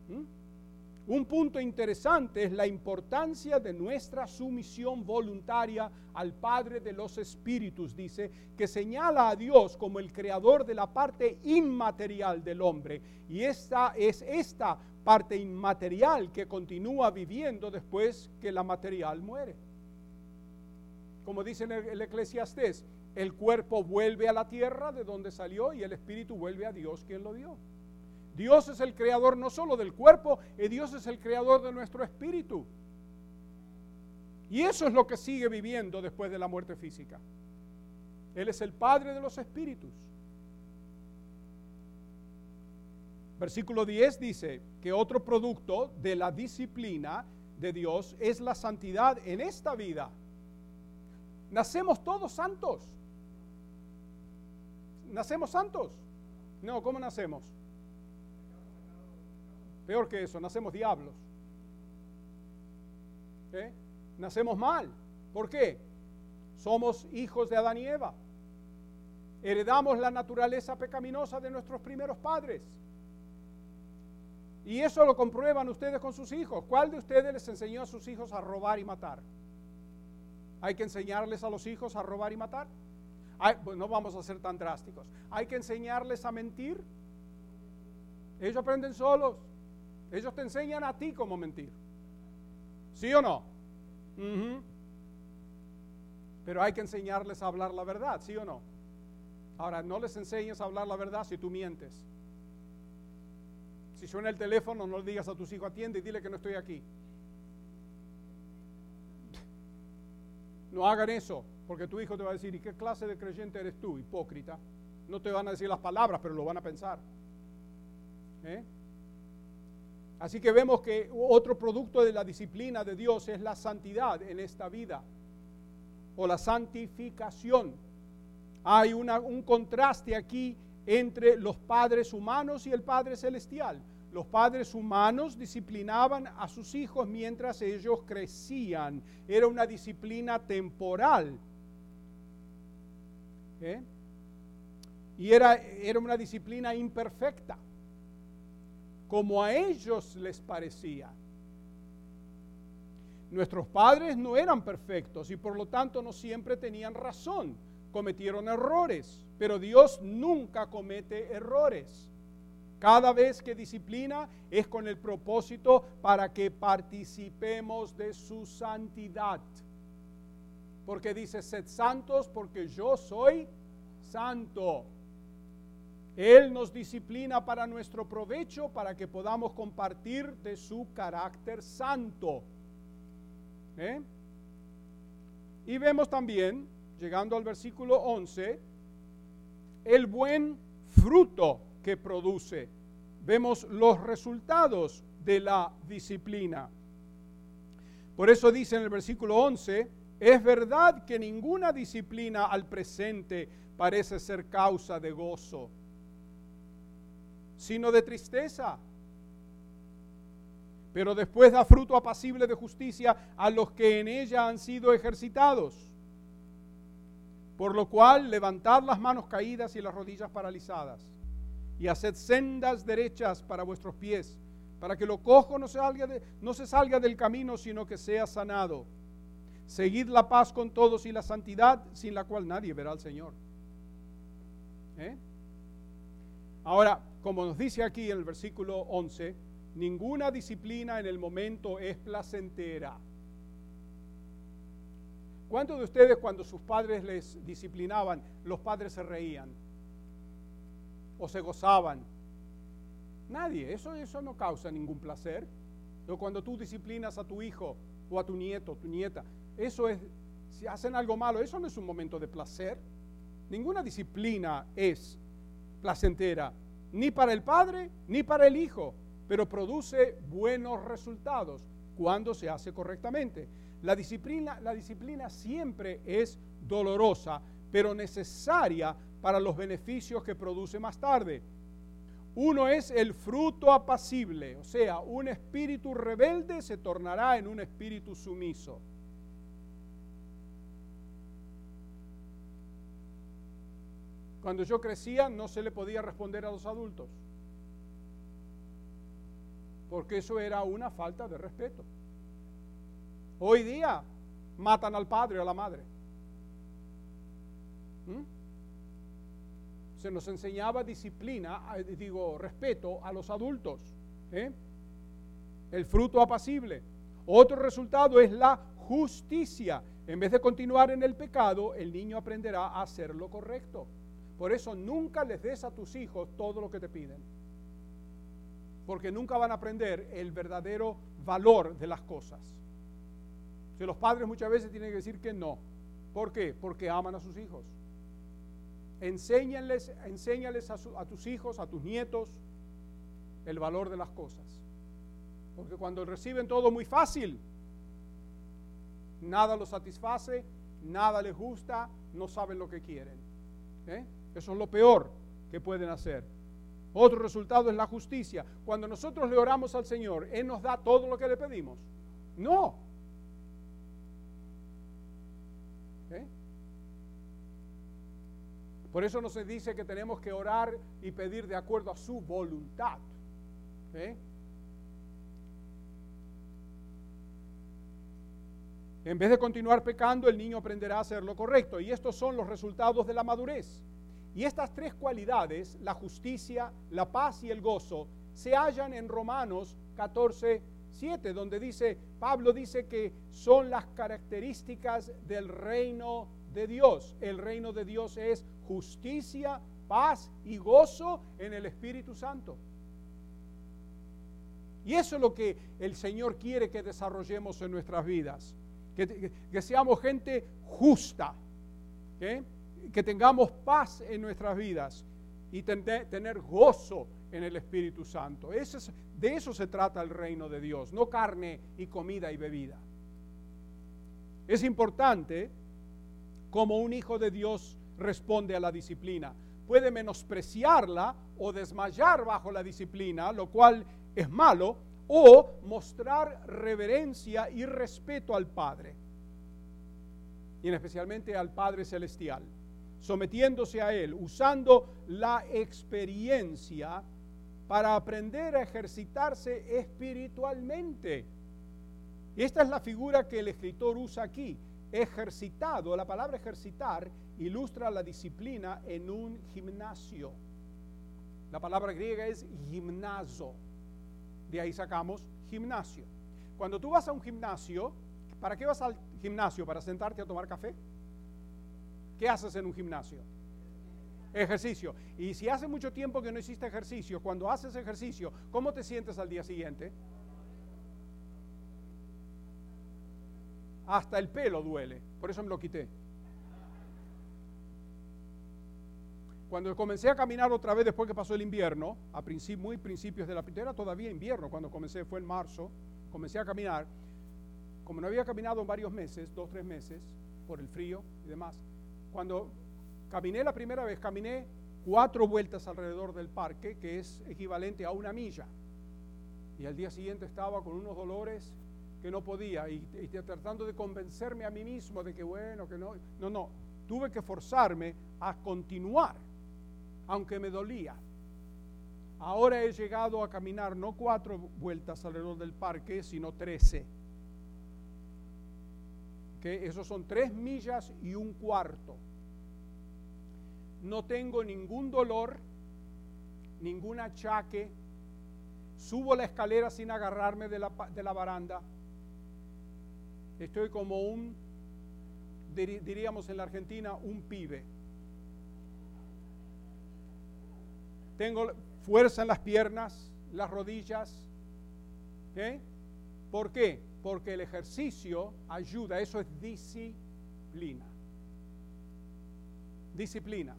¿Mm? Un punto interesante es la importancia de nuestra sumisión voluntaria al Padre de los Espíritus, dice, que señala a Dios como el creador de la parte inmaterial del hombre. Y esta es esta parte inmaterial que continúa viviendo después que la material muere. Como dice el, el Eclesiastés, el cuerpo vuelve a la tierra de donde salió y el espíritu vuelve a Dios quien lo dio. Dios es el creador no solo del cuerpo, y Dios es el creador de nuestro espíritu. Y eso es lo que sigue viviendo después de la muerte física. Él es el Padre de los espíritus. Versículo diez dice que otro producto de la disciplina de Dios es la santidad en esta vida. ¿Nacemos todos santos? ¿Nacemos santos? No, ¿cómo nacemos? Peor que eso, nacemos diablos. ¿Eh? Nacemos mal. ¿Por qué? Somos hijos de Adán y Eva. Heredamos la naturaleza pecaminosa de nuestros primeros padres. Y eso lo comprueban ustedes con sus hijos. ¿Cuál de ustedes les enseñó a sus hijos a robar y matar? Hay que enseñarles a los hijos a robar y matar. Hay, pues no vamos a ser tan drásticos. Hay que enseñarles a mentir. Ellos aprenden solos. Ellos te enseñan a ti cómo mentir. ¿Sí o no? Uh-huh. Pero hay que enseñarles a hablar la verdad, ¿sí o no? Ahora, no les enseñes a hablar la verdad si tú mientes. Si suena el teléfono, no le digas a tus hijos, atiende y dile que no estoy aquí. No hagan eso, porque tu hijo te va a decir, ¿y qué clase de creyente eres tú, hipócrita? No te van a decir las palabras, pero lo van a pensar. ¿Eh? Así que vemos que otro producto de la disciplina de Dios es la santidad en esta vida, o la santificación. Hay una, un contraste aquí entre los padres humanos y el Padre Celestial. Los padres humanos disciplinaban a sus hijos mientras ellos crecían. Era una disciplina temporal. ¿Eh? Y era, era una disciplina imperfecta, como a ellos les parecía. Nuestros padres no eran perfectos y por lo tanto no siempre tenían razón, cometieron errores, pero Dios nunca comete errores. Cada vez que disciplina es con el propósito para que participemos de su santidad. Porque dice, sed santos porque yo soy santo. Él nos disciplina para nuestro provecho, para que podamos compartir de su carácter santo. ¿Eh? Y vemos también, llegando al versículo once, el buen fruto que produce. Vemos los resultados de la disciplina. Por eso dice en el versículo once, es verdad que ninguna disciplina al presente parece ser causa de gozo, sino de tristeza, pero después da fruto apacible de justicia a los que en ella han sido ejercitados. Por lo cual, levantad las manos caídas y las rodillas paralizadas, y haced sendas derechas para vuestros pies, para que lo cojo no se salga de, no se salga del camino, sino que sea sanado. Seguid la paz con todos y la santidad, sin la cual nadie verá al Señor. ¿Eh? Ahora, como nos dice aquí en el versículo once, ninguna disciplina en el momento es placentera. ¿Cuántos de ustedes cuando sus padres les disciplinaban, los padres se reían o se gozaban? Nadie, eso, eso no causa ningún placer. Pero cuando tú disciplinas a tu hijo o a tu nieto, tu nieta, eso es, si hacen algo malo, eso no es un momento de placer. Ninguna disciplina es placentera, ni para el padre ni para el hijo, pero produce buenos resultados cuando se hace correctamente. La disciplina, la disciplina siempre es dolorosa, pero necesaria para los beneficios que produce más tarde. Uno es el fruto apacible, o sea, un espíritu rebelde se tornará en un espíritu sumiso. Cuando yo crecía no se le podía responder a los adultos, porque eso era una falta de respeto. Hoy día matan al padre o a la madre. ¿Mm? Se nos enseñaba disciplina, digo, respeto a los adultos. ¿Eh? El fruto apacible. Otro resultado es la justicia. En vez de continuar en el pecado, el niño aprenderá a hacer lo correcto. Por eso nunca les des a tus hijos todo lo que te piden, porque nunca van a aprender el verdadero valor de las cosas. Si los padres muchas veces tienen que decir que no. ¿Por qué? Porque aman a sus hijos. Enséñales, enséñales a, su, a tus hijos, a tus nietos, el valor de las cosas. Porque cuando reciben todo muy fácil, nada los satisface, nada les gusta, no saben lo que quieren. ¿Eh? Eso es lo peor que pueden hacer. Otro resultado es la justicia. Cuando nosotros le oramos al Señor, Él nos da todo lo que le pedimos. No. ¿Eh? Por eso no se dice que tenemos que orar y pedir de acuerdo a su voluntad. ¿Eh? En vez de continuar pecando, el niño aprenderá a hacer lo correcto. Y estos son los resultados de la madurez. Y estas tres cualidades, la justicia, la paz y el gozo, se hallan en Romanos catorce, siete, donde dice, Pablo dice que son las características del reino de Dios. El reino de Dios es justicia, paz y gozo en el Espíritu Santo. Y eso es lo que el Señor quiere que desarrollemos en nuestras vidas, que, que, que seamos gente justa, ¿eh? Que tengamos paz en nuestras vidas y ten, tener gozo en el Espíritu Santo. Eso es, de eso se trata el reino de Dios, no carne y comida y bebida. Es importante cómo un hijo de Dios responde a la disciplina. Puede menospreciarla o desmayar bajo la disciplina, lo cual es malo, o mostrar reverencia y respeto al Padre, y especialmente al Padre Celestial, sometiéndose a Él, usando la experiencia para aprender a ejercitarse espiritualmente. Esta es la figura que el escritor usa aquí, ejercitado. La palabra ejercitar ilustra la disciplina en un gimnasio. La palabra griega es gimnazo. De ahí sacamos gimnasio. Cuando tú vas a un gimnasio, ¿para qué vas al gimnasio? ¿Para sentarte a tomar café? ¿Qué haces en un gimnasio? Ejercicio. Y si hace mucho tiempo que no hiciste ejercicio, cuando haces ejercicio, ¿cómo te sientes al día siguiente? Hasta el pelo duele, por eso me lo quité. Cuando comencé a caminar otra vez después que pasó el invierno, a princip- muy principios de la primavera, todavía invierno cuando comencé, fue en marzo, comencé a caminar. Como no había caminado en varios meses, dos, tres meses, por el frío y demás, cuando caminé la primera vez, caminé cuatro vueltas alrededor del parque, que es equivalente a una milla. Y al día siguiente estaba con unos dolores que no podía, y, y tratando de convencerme a mí mismo de que bueno, que no, no, no, tuve que forzarme a continuar, aunque me dolía. Ahora he llegado a caminar no cuatro vueltas alrededor del parque, sino trece. Que esos son tres millas y un cuarto. No tengo ningún dolor, ningún achaque, subo la escalera sin agarrarme de la, de la baranda. Estoy como un, diríamos en la Argentina, un pibe. Tengo fuerza en las piernas, las rodillas. ¿Eh? ¿Por qué? Porque el ejercicio ayuda, eso es disciplina. Disciplina.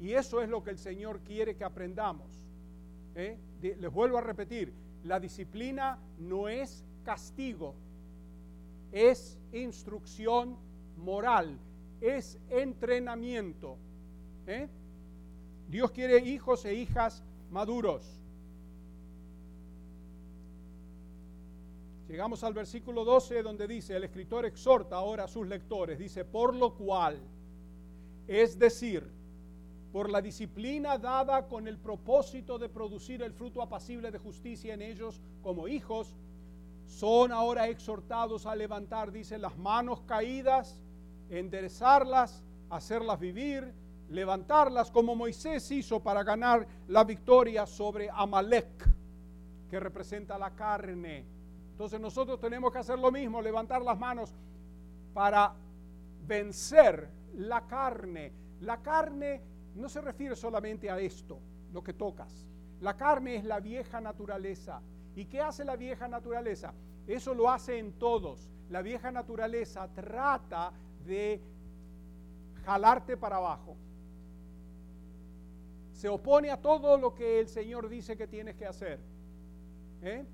Y eso es lo que el Señor quiere que aprendamos. ¿Eh? De, les vuelvo a repetir, la disciplina no es castigo, es instrucción moral, es entrenamiento. ¿Eh? Dios quiere hijos e hijas maduros. Llegamos al versículo doce, donde dice, el escritor exhorta ahora a sus lectores, dice, por lo cual, es decir, por la disciplina dada con el propósito de producir el fruto apacible de justicia en ellos como hijos, son ahora exhortados a levantar, dice, las manos caídas, enderezarlas, hacerlas vivir, levantarlas como Moisés hizo para ganar la victoria sobre Amalek, que representa la carne. Entonces nosotros tenemos que hacer lo mismo, levantar las manos para vencer la carne. La carne no se refiere solamente a esto, lo que tocas. La carne es la vieja naturaleza. ¿Y qué hace la vieja naturaleza? Eso lo hace en todos. La vieja naturaleza trata de jalarte para abajo. Se opone a todo lo que el Señor dice que tienes que hacer. ¿Eh?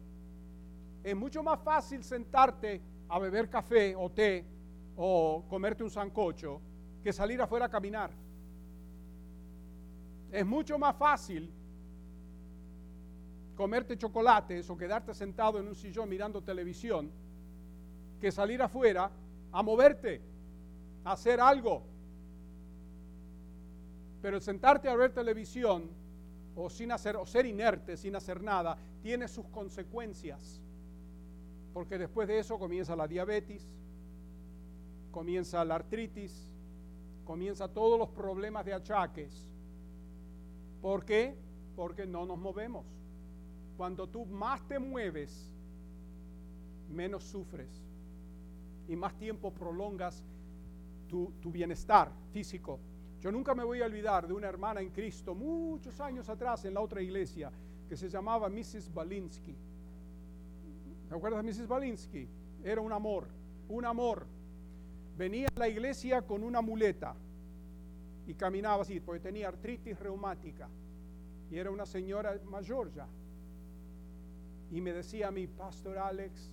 Es mucho más fácil sentarte a beber café o té o comerte un sancocho que salir afuera a caminar. Es mucho más fácil comerte chocolates o quedarte sentado en un sillón mirando televisión que salir afuera a moverte, a hacer algo. Pero el sentarte a ver televisión o, sin hacer, o ser inerte, sin hacer nada, tiene sus consecuencias, porque después de eso comienza la diabetes, comienza la artritis, comienza todos los problemas de achaques. ¿Por qué? Porque no nos movemos. Cuando tú más te mueves, menos sufres y más tiempo prolongas tu, tu bienestar físico. Yo nunca me voy a olvidar de una hermana en Cristo, muchos años atrás en la otra iglesia, que se llamaba missus Balinsky. ¿Te acuerdas de missus Balinsky? Era un amor, un amor. Venía a la iglesia con una muleta y caminaba así, porque tenía artritis reumática. Y era una señora mayor ya. Y me decía a mí, Pastor Alex,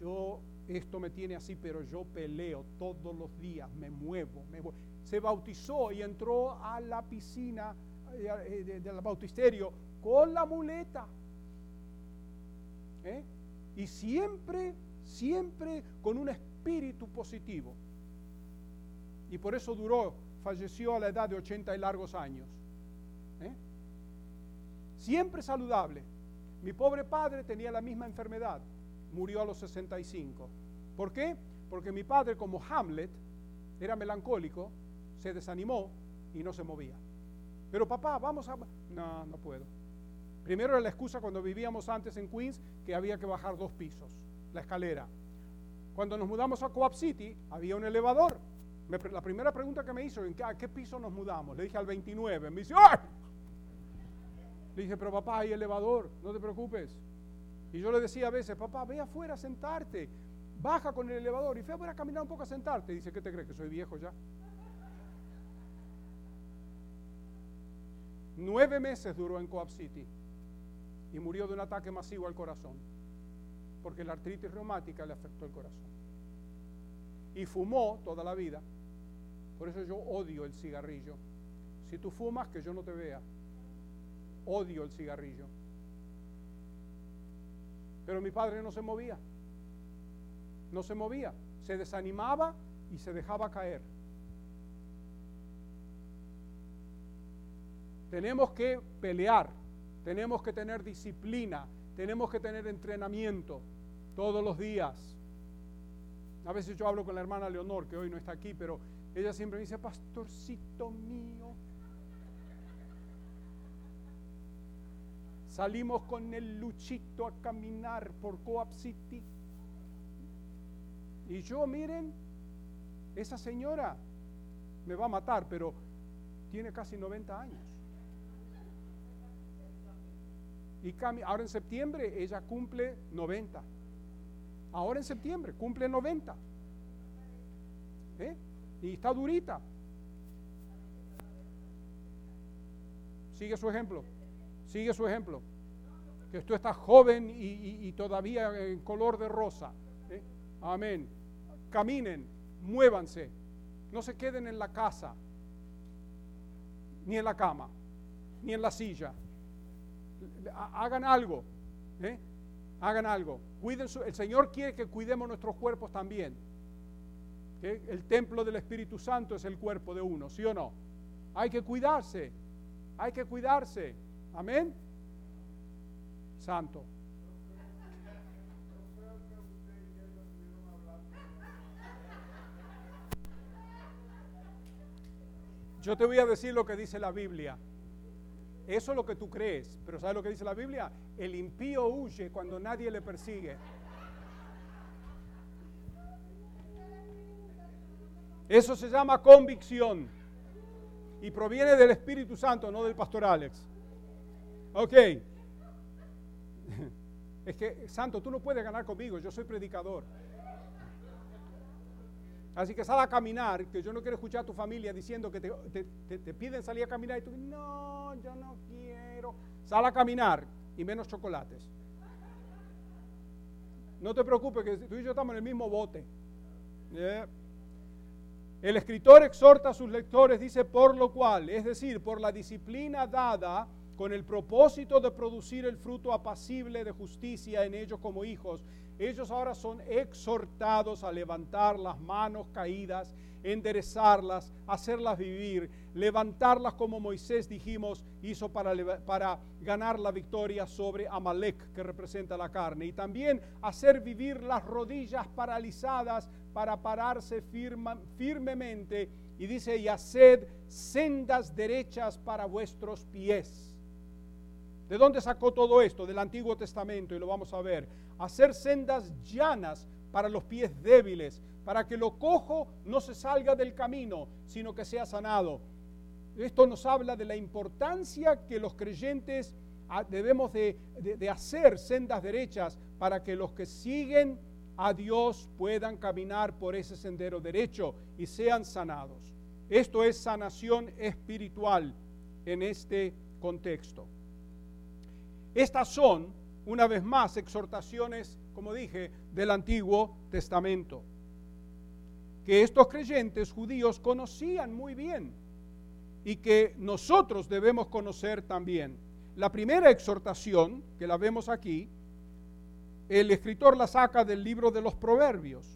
yo, esto me tiene así, pero yo peleo todos los días, me muevo, me muevo. Se bautizó y entró a la piscina del de, de, de bautisterio con la muleta. ¿eh? Y siempre, siempre con un espíritu positivo. Y por eso duró, falleció a la edad de ochenta y largos años. ¿eh? Siempre saludable. Mi pobre padre tenía la misma enfermedad, murió a los sesenta y cinco. ¿Por qué? Porque mi padre, como Hamlet, era melancólico, se desanimó y no se movía. Pero papá, vamos a... No, no puedo. Primero era la excusa cuando vivíamos antes en Queens, que había que bajar dos pisos, la escalera. Cuando nos mudamos a Co-op City, había un elevador. Me, la primera pregunta que me hizo, ¿en qué, ¿a qué piso nos mudamos? Le dije al veintinueve, me dice, ¡ay! Le dije, pero papá, hay elevador, no te preocupes. Y yo le decía a veces, papá, ve afuera a sentarte, baja con el elevador y ve afuera a caminar un poco a sentarte. Y dice, ¿qué te crees, que soy viejo ya? Nueve meses duró en Co-op City y murió de un ataque masivo al corazón, porque la artritis reumática le afectó el corazón. Y fumó toda la vida. Por eso yo odio el cigarrillo. Si tú fumas, que yo no te vea. Odio el cigarrillo. Pero mi padre no se movía. No se movía. Se desanimaba y se dejaba caer. Tenemos que pelear. Tenemos que tener disciplina. Tenemos que tener entrenamiento todos los días. A veces yo hablo con la hermana Leonor, que hoy no está aquí, pero ella siempre me dice, pastorcito mío, salimos con el Luchito a caminar por Co-op City. Y yo, miren, esa señora me va a matar, pero tiene casi noventa años. Y cami- ahora en septiembre ella cumple noventa. Ahora en septiembre cumple noventa. ¿Eh? Y está durita. Sigue su ejemplo. Sigue su ejemplo. Que tú estás joven y, y, y todavía en color de rosa. ¿Eh? Amén. Caminen, muévanse. No se queden en la casa, ni en la cama, ni en la silla. Hagan algo. ¿Eh? Hagan algo. Cuiden su, el Señor quiere que cuidemos nuestros cuerpos también. ¿Eh? El templo del Espíritu Santo es el cuerpo de uno, ¿sí o no? Hay que cuidarse. Hay que cuidarse. Amén. Santo. Yo te voy a decir lo que dice la Biblia. Eso es lo que tú crees, pero ¿sabes lo que dice la Biblia? El impío huye cuando nadie le persigue. Eso se llama convicción y proviene del Espíritu Santo, no del pastor Alex. Ok. Es que, Santo, tú no puedes ganar conmigo, yo soy predicador. Así que sal a caminar, que yo no quiero escuchar a tu familia diciendo que te, te, te, te piden salir a caminar y tú, no, yo no quiero. Sal a caminar y menos chocolates. No te preocupes, que tú y yo estamos en el mismo bote. Yeah. El escritor exhorta a sus lectores, dice, por lo cual, es decir, por la disciplina dada con el propósito de producir el fruto apacible de justicia en ellos como hijos, ellos ahora son exhortados a levantar las manos caídas, enderezarlas, hacerlas vivir, levantarlas como Moisés, dijimos, hizo para, para ganar la victoria sobre Amalek, que representa la carne, y también hacer vivir las rodillas paralizadas para pararse firma, firmemente, y dice, y haced sendas derechas para vuestros pies. ¿De dónde sacó todo esto? Del Antiguo Testamento, y lo vamos a ver. Hacer sendas llanas para los pies débiles, para que lo cojo no se salga del camino, sino que sea sanado. Esto nos habla de la importancia que los creyentes debemos de, de, de hacer sendas derechas para que los que siguen a Dios puedan caminar por ese sendero derecho y sean sanados. Esto es sanación espiritual en este contexto. Estas son, una vez más, exhortaciones, como dije, del Antiguo Testamento, que estos creyentes judíos conocían muy bien y que nosotros debemos conocer también. La primera exhortación, que la vemos aquí, el escritor la saca del libro de los Proverbios,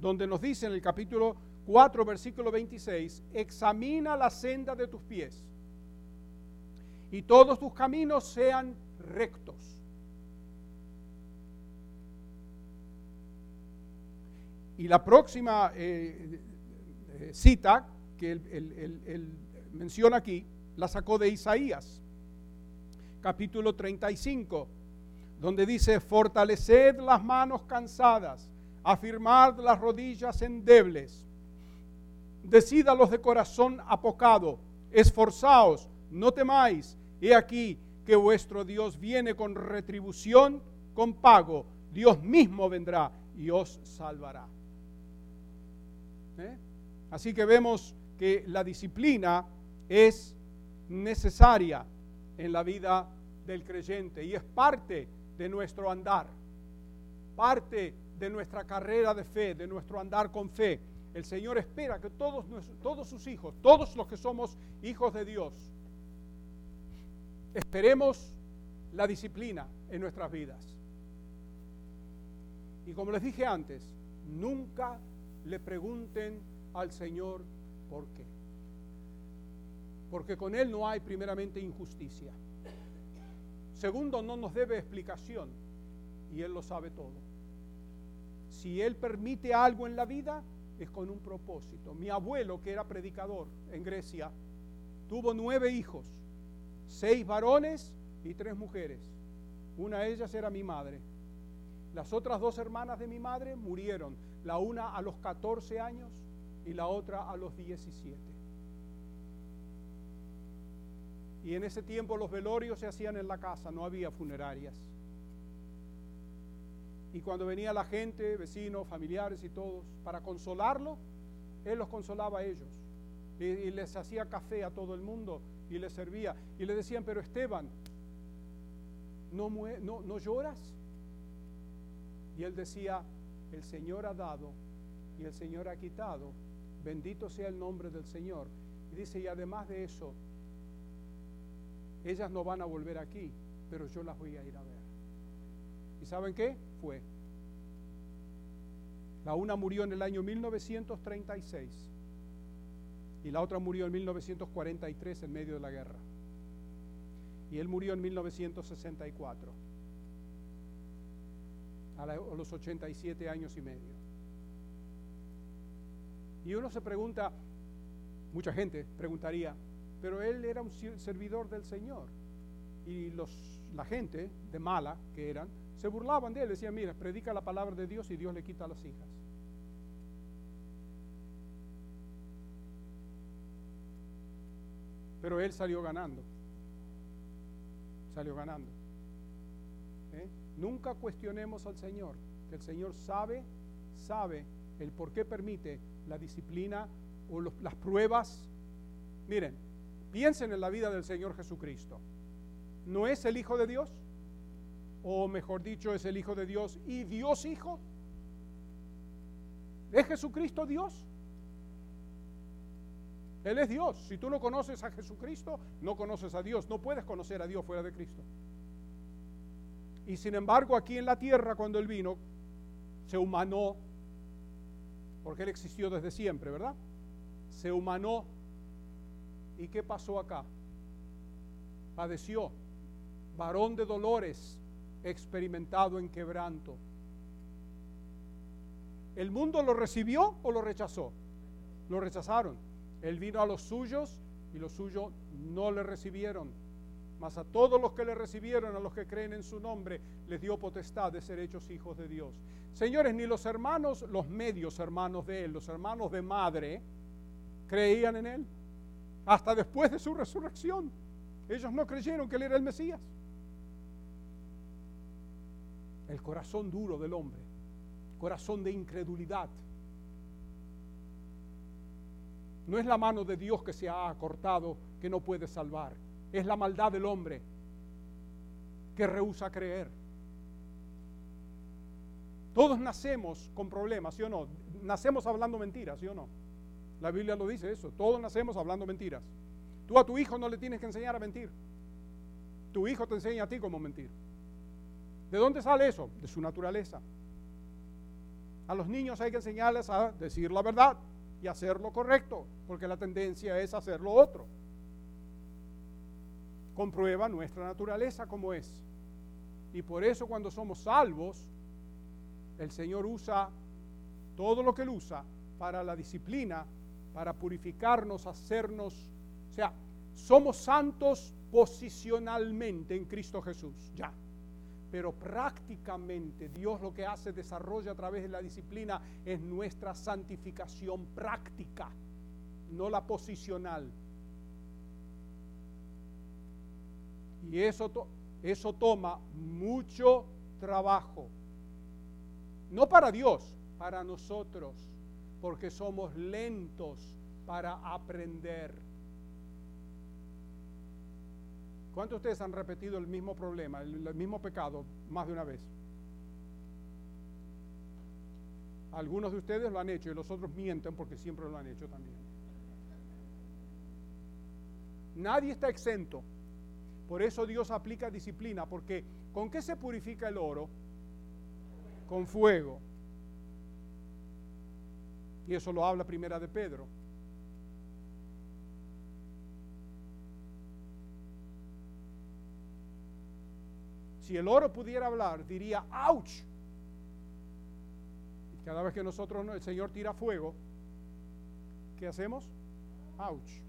donde nos dice en el capítulo cuatro, versículo veintiséis, examina la senda de tus pies y todos tus caminos sean rectos. Y la próxima eh, cita que él, él, él, él menciona aquí, la sacó de Isaías, capítulo treinta y cinco, donde dice, fortaleced las manos cansadas, afirmad las rodillas endebles, decid a los de corazón apocado, esforzaos, no temáis, he aquí que vuestro Dios viene con retribución, con pago, Dios mismo vendrá y os salvará. ¿Eh? Así que vemos que la disciplina es necesaria en la vida del creyente y es parte de nuestro andar, parte de nuestra carrera de fe, de nuestro andar con fe. El Señor espera que todos, todos sus hijos, todos los que somos hijos de Dios, esperemos la disciplina en nuestras vidas. Y como les dije antes, nunca le pregunten al Señor por qué. Porque con Él no hay primeramente injusticia. Segundo, no nos debe explicación y Él lo sabe todo. Si Él permite algo en la vida, es con un propósito. Mi abuelo, que era predicador en Grecia, tuvo nueve hijos, seis varones y tres mujeres. Una de ellas era mi madre. Las otras dos hermanas de mi madre murieron, la una a los catorce años y la otra a los diecisiete. Y en ese tiempo los velorios se hacían en la casa, no había funerarias. Y cuando venía la gente, vecinos, familiares y todos, para consolarlo, él los consolaba a ellos. Y, y les hacía café a todo el mundo y les servía. Y le decían, pero Esteban, ¿no, mue- no, ¿no lloras? Y él decía, el Señor ha dado y el Señor ha quitado. Bendito sea el nombre del Señor. Y dice, y además de eso, ellas no van a volver aquí, pero yo las voy a ir a ver. ¿Y saben qué? Fue. La una murió en el año mil novecientos treinta y seis y la otra murió en mil novecientos cuarenta y tres en medio de la guerra. Y él murió en mil novecientos sesenta y cuatro, a los ochenta y siete años y medio. Y uno se pregunta, mucha gente preguntaría, pero él era un servidor del Señor. Y los, la gente de mala que eran, se burlaban de él, decían, mira, predica la palabra de Dios y Dios le quita a las hijas. Pero él salió ganando. Salió ganando. ¿Eh? Nunca cuestionemos al Señor, que el Señor sabe, sabe el por qué permite la disciplina o los, las pruebas. Miren, piensen en la vida del Señor Jesucristo. ¿No es el Hijo de Dios? O mejor dicho, es el Hijo de Dios y Dios Hijo. ¿Es Jesucristo Dios? Él es Dios. Si tú no conoces a Jesucristo, no conoces a Dios. No puedes conocer a Dios fuera de Cristo. Y sin embargo, aquí en la tierra, cuando Él vino, se humanó, porque Él existió desde siempre, ¿verdad? Se humanó. ¿Y qué pasó acá? Padeció, varón de dolores, experimentado en quebranto. ¿El mundo lo recibió o lo rechazó? Lo rechazaron. Él vino a los suyos y los suyos no le recibieron. Mas a todos los que le recibieron, a los que creen en su nombre, les dio potestad de ser hechos hijos de Dios. Señores, ni los hermanos, los medios hermanos de él, los hermanos de madre, creían en él. Hasta después de su resurrección, ellos no creyeron que él era el Mesías. El corazón duro del hombre, corazón de incredulidad. No es la mano de Dios que se ha acortado, que no puede salvar. Es la maldad del hombre que rehúsa creer. Todos nacemos con problemas, ¿sí o no? Nacemos hablando mentiras, ¿sí o no? La Biblia lo dice eso, todos nacemos hablando mentiras. Tú a tu hijo no le tienes que enseñar a mentir. Tu hijo te enseña a ti cómo mentir. ¿De dónde sale eso? De su naturaleza. A los niños hay que enseñarles a decir la verdad y hacer lo correcto, porque la tendencia es hacer lo otro. Comprueba nuestra naturaleza como es. Y por eso cuando somos salvos, el Señor usa todo lo que Él usa para la disciplina, para purificarnos, hacernos, o sea, somos santos posicionalmente en Cristo Jesús, ya. Pero prácticamente Dios lo que hace, desarrolla a través de la disciplina, es nuestra santificación práctica, no la posicional. Y eso, to- eso toma mucho trabajo, no para Dios, para nosotros, porque somos lentos para aprender. ¿Cuántos de ustedes han repetido el mismo problema, el, el mismo pecado más de una vez? Algunos de ustedes lo han hecho y los otros mienten porque siempre lo han hecho también. Nadie está exento. Por eso Dios aplica disciplina, porque ¿con qué se purifica el oro? Con fuego. Y eso lo habla Primera de Pedro. Si el oro pudiera hablar, diría ¡ouch! Y cada vez que nosotros, el Señor tira fuego, ¿qué hacemos? ¡Ouch!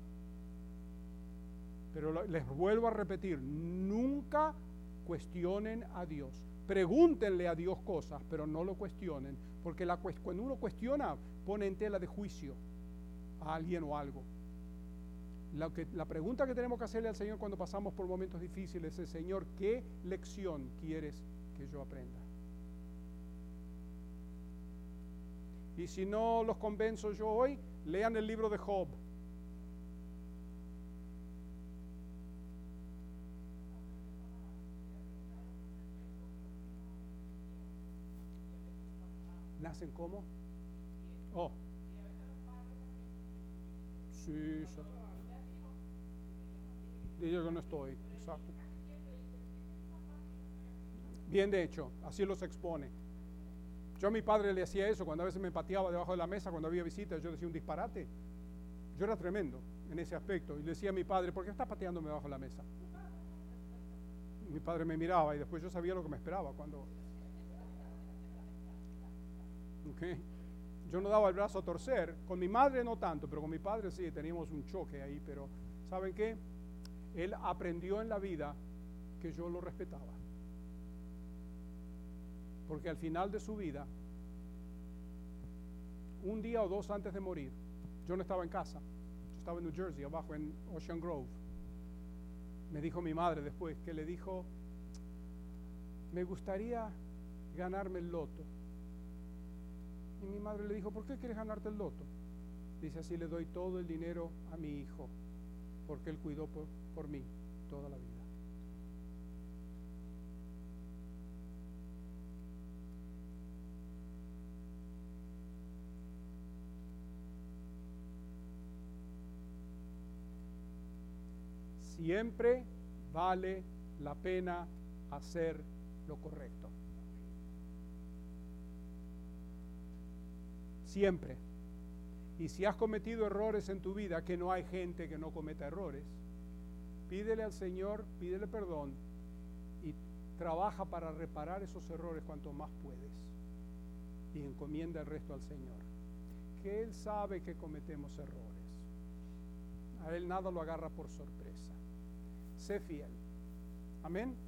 Pero les vuelvo a repetir, nunca cuestionen a Dios. Pregúntenle a Dios cosas, pero no lo cuestionen, porque la, cuando uno cuestiona, pone en tela de juicio a alguien o algo. La, que, la pregunta que tenemos que hacerle al Señor cuando pasamos por momentos difíciles es: Señor, ¿qué lección quieres que yo aprenda? Y si no los convenzo yo hoy, lean el libro de Job. ¿Nacen cómo? Oh. Sí, sí. Digo que no estoy. Exacto. Bien, de hecho, así los expone. Yo a mi padre le hacía eso, cuando a veces me pateaba debajo de la mesa, cuando había visitas, yo decía un disparate. Yo era tremendo en ese aspecto. Y le decía a mi padre: ¿por qué estás pateándome debajo de la mesa? Y mi padre me miraba y después yo sabía lo que me esperaba cuando... Okay. Yo no daba el brazo a torcer. Con mi madre no tanto, pero con mi padre sí, teníamos un choque ahí. Pero ¿saben qué? Él aprendió en la vida que yo lo respetaba, porque al final de su vida, un día o dos antes de morir, yo no estaba en casa, yo estaba en New Jersey, abajo en Ocean Grove. Me dijo mi madre después, que le dijo: me gustaría ganarme el loto. Y mi madre le dijo: ¿por qué quieres ganarte el loto? Dice: así le doy todo el dinero a mi hijo, porque él cuidó por, por mí toda la vida. Siempre vale la pena hacer lo correcto. Siempre. Y si has cometido errores en tu vida, que no hay gente que no cometa errores, pídele al Señor, pídele perdón y trabaja para reparar esos errores cuanto más puedes, y encomienda el resto al Señor, que Él sabe que cometemos errores. A Él nada lo agarra por sorpresa. Sé fiel. Amén.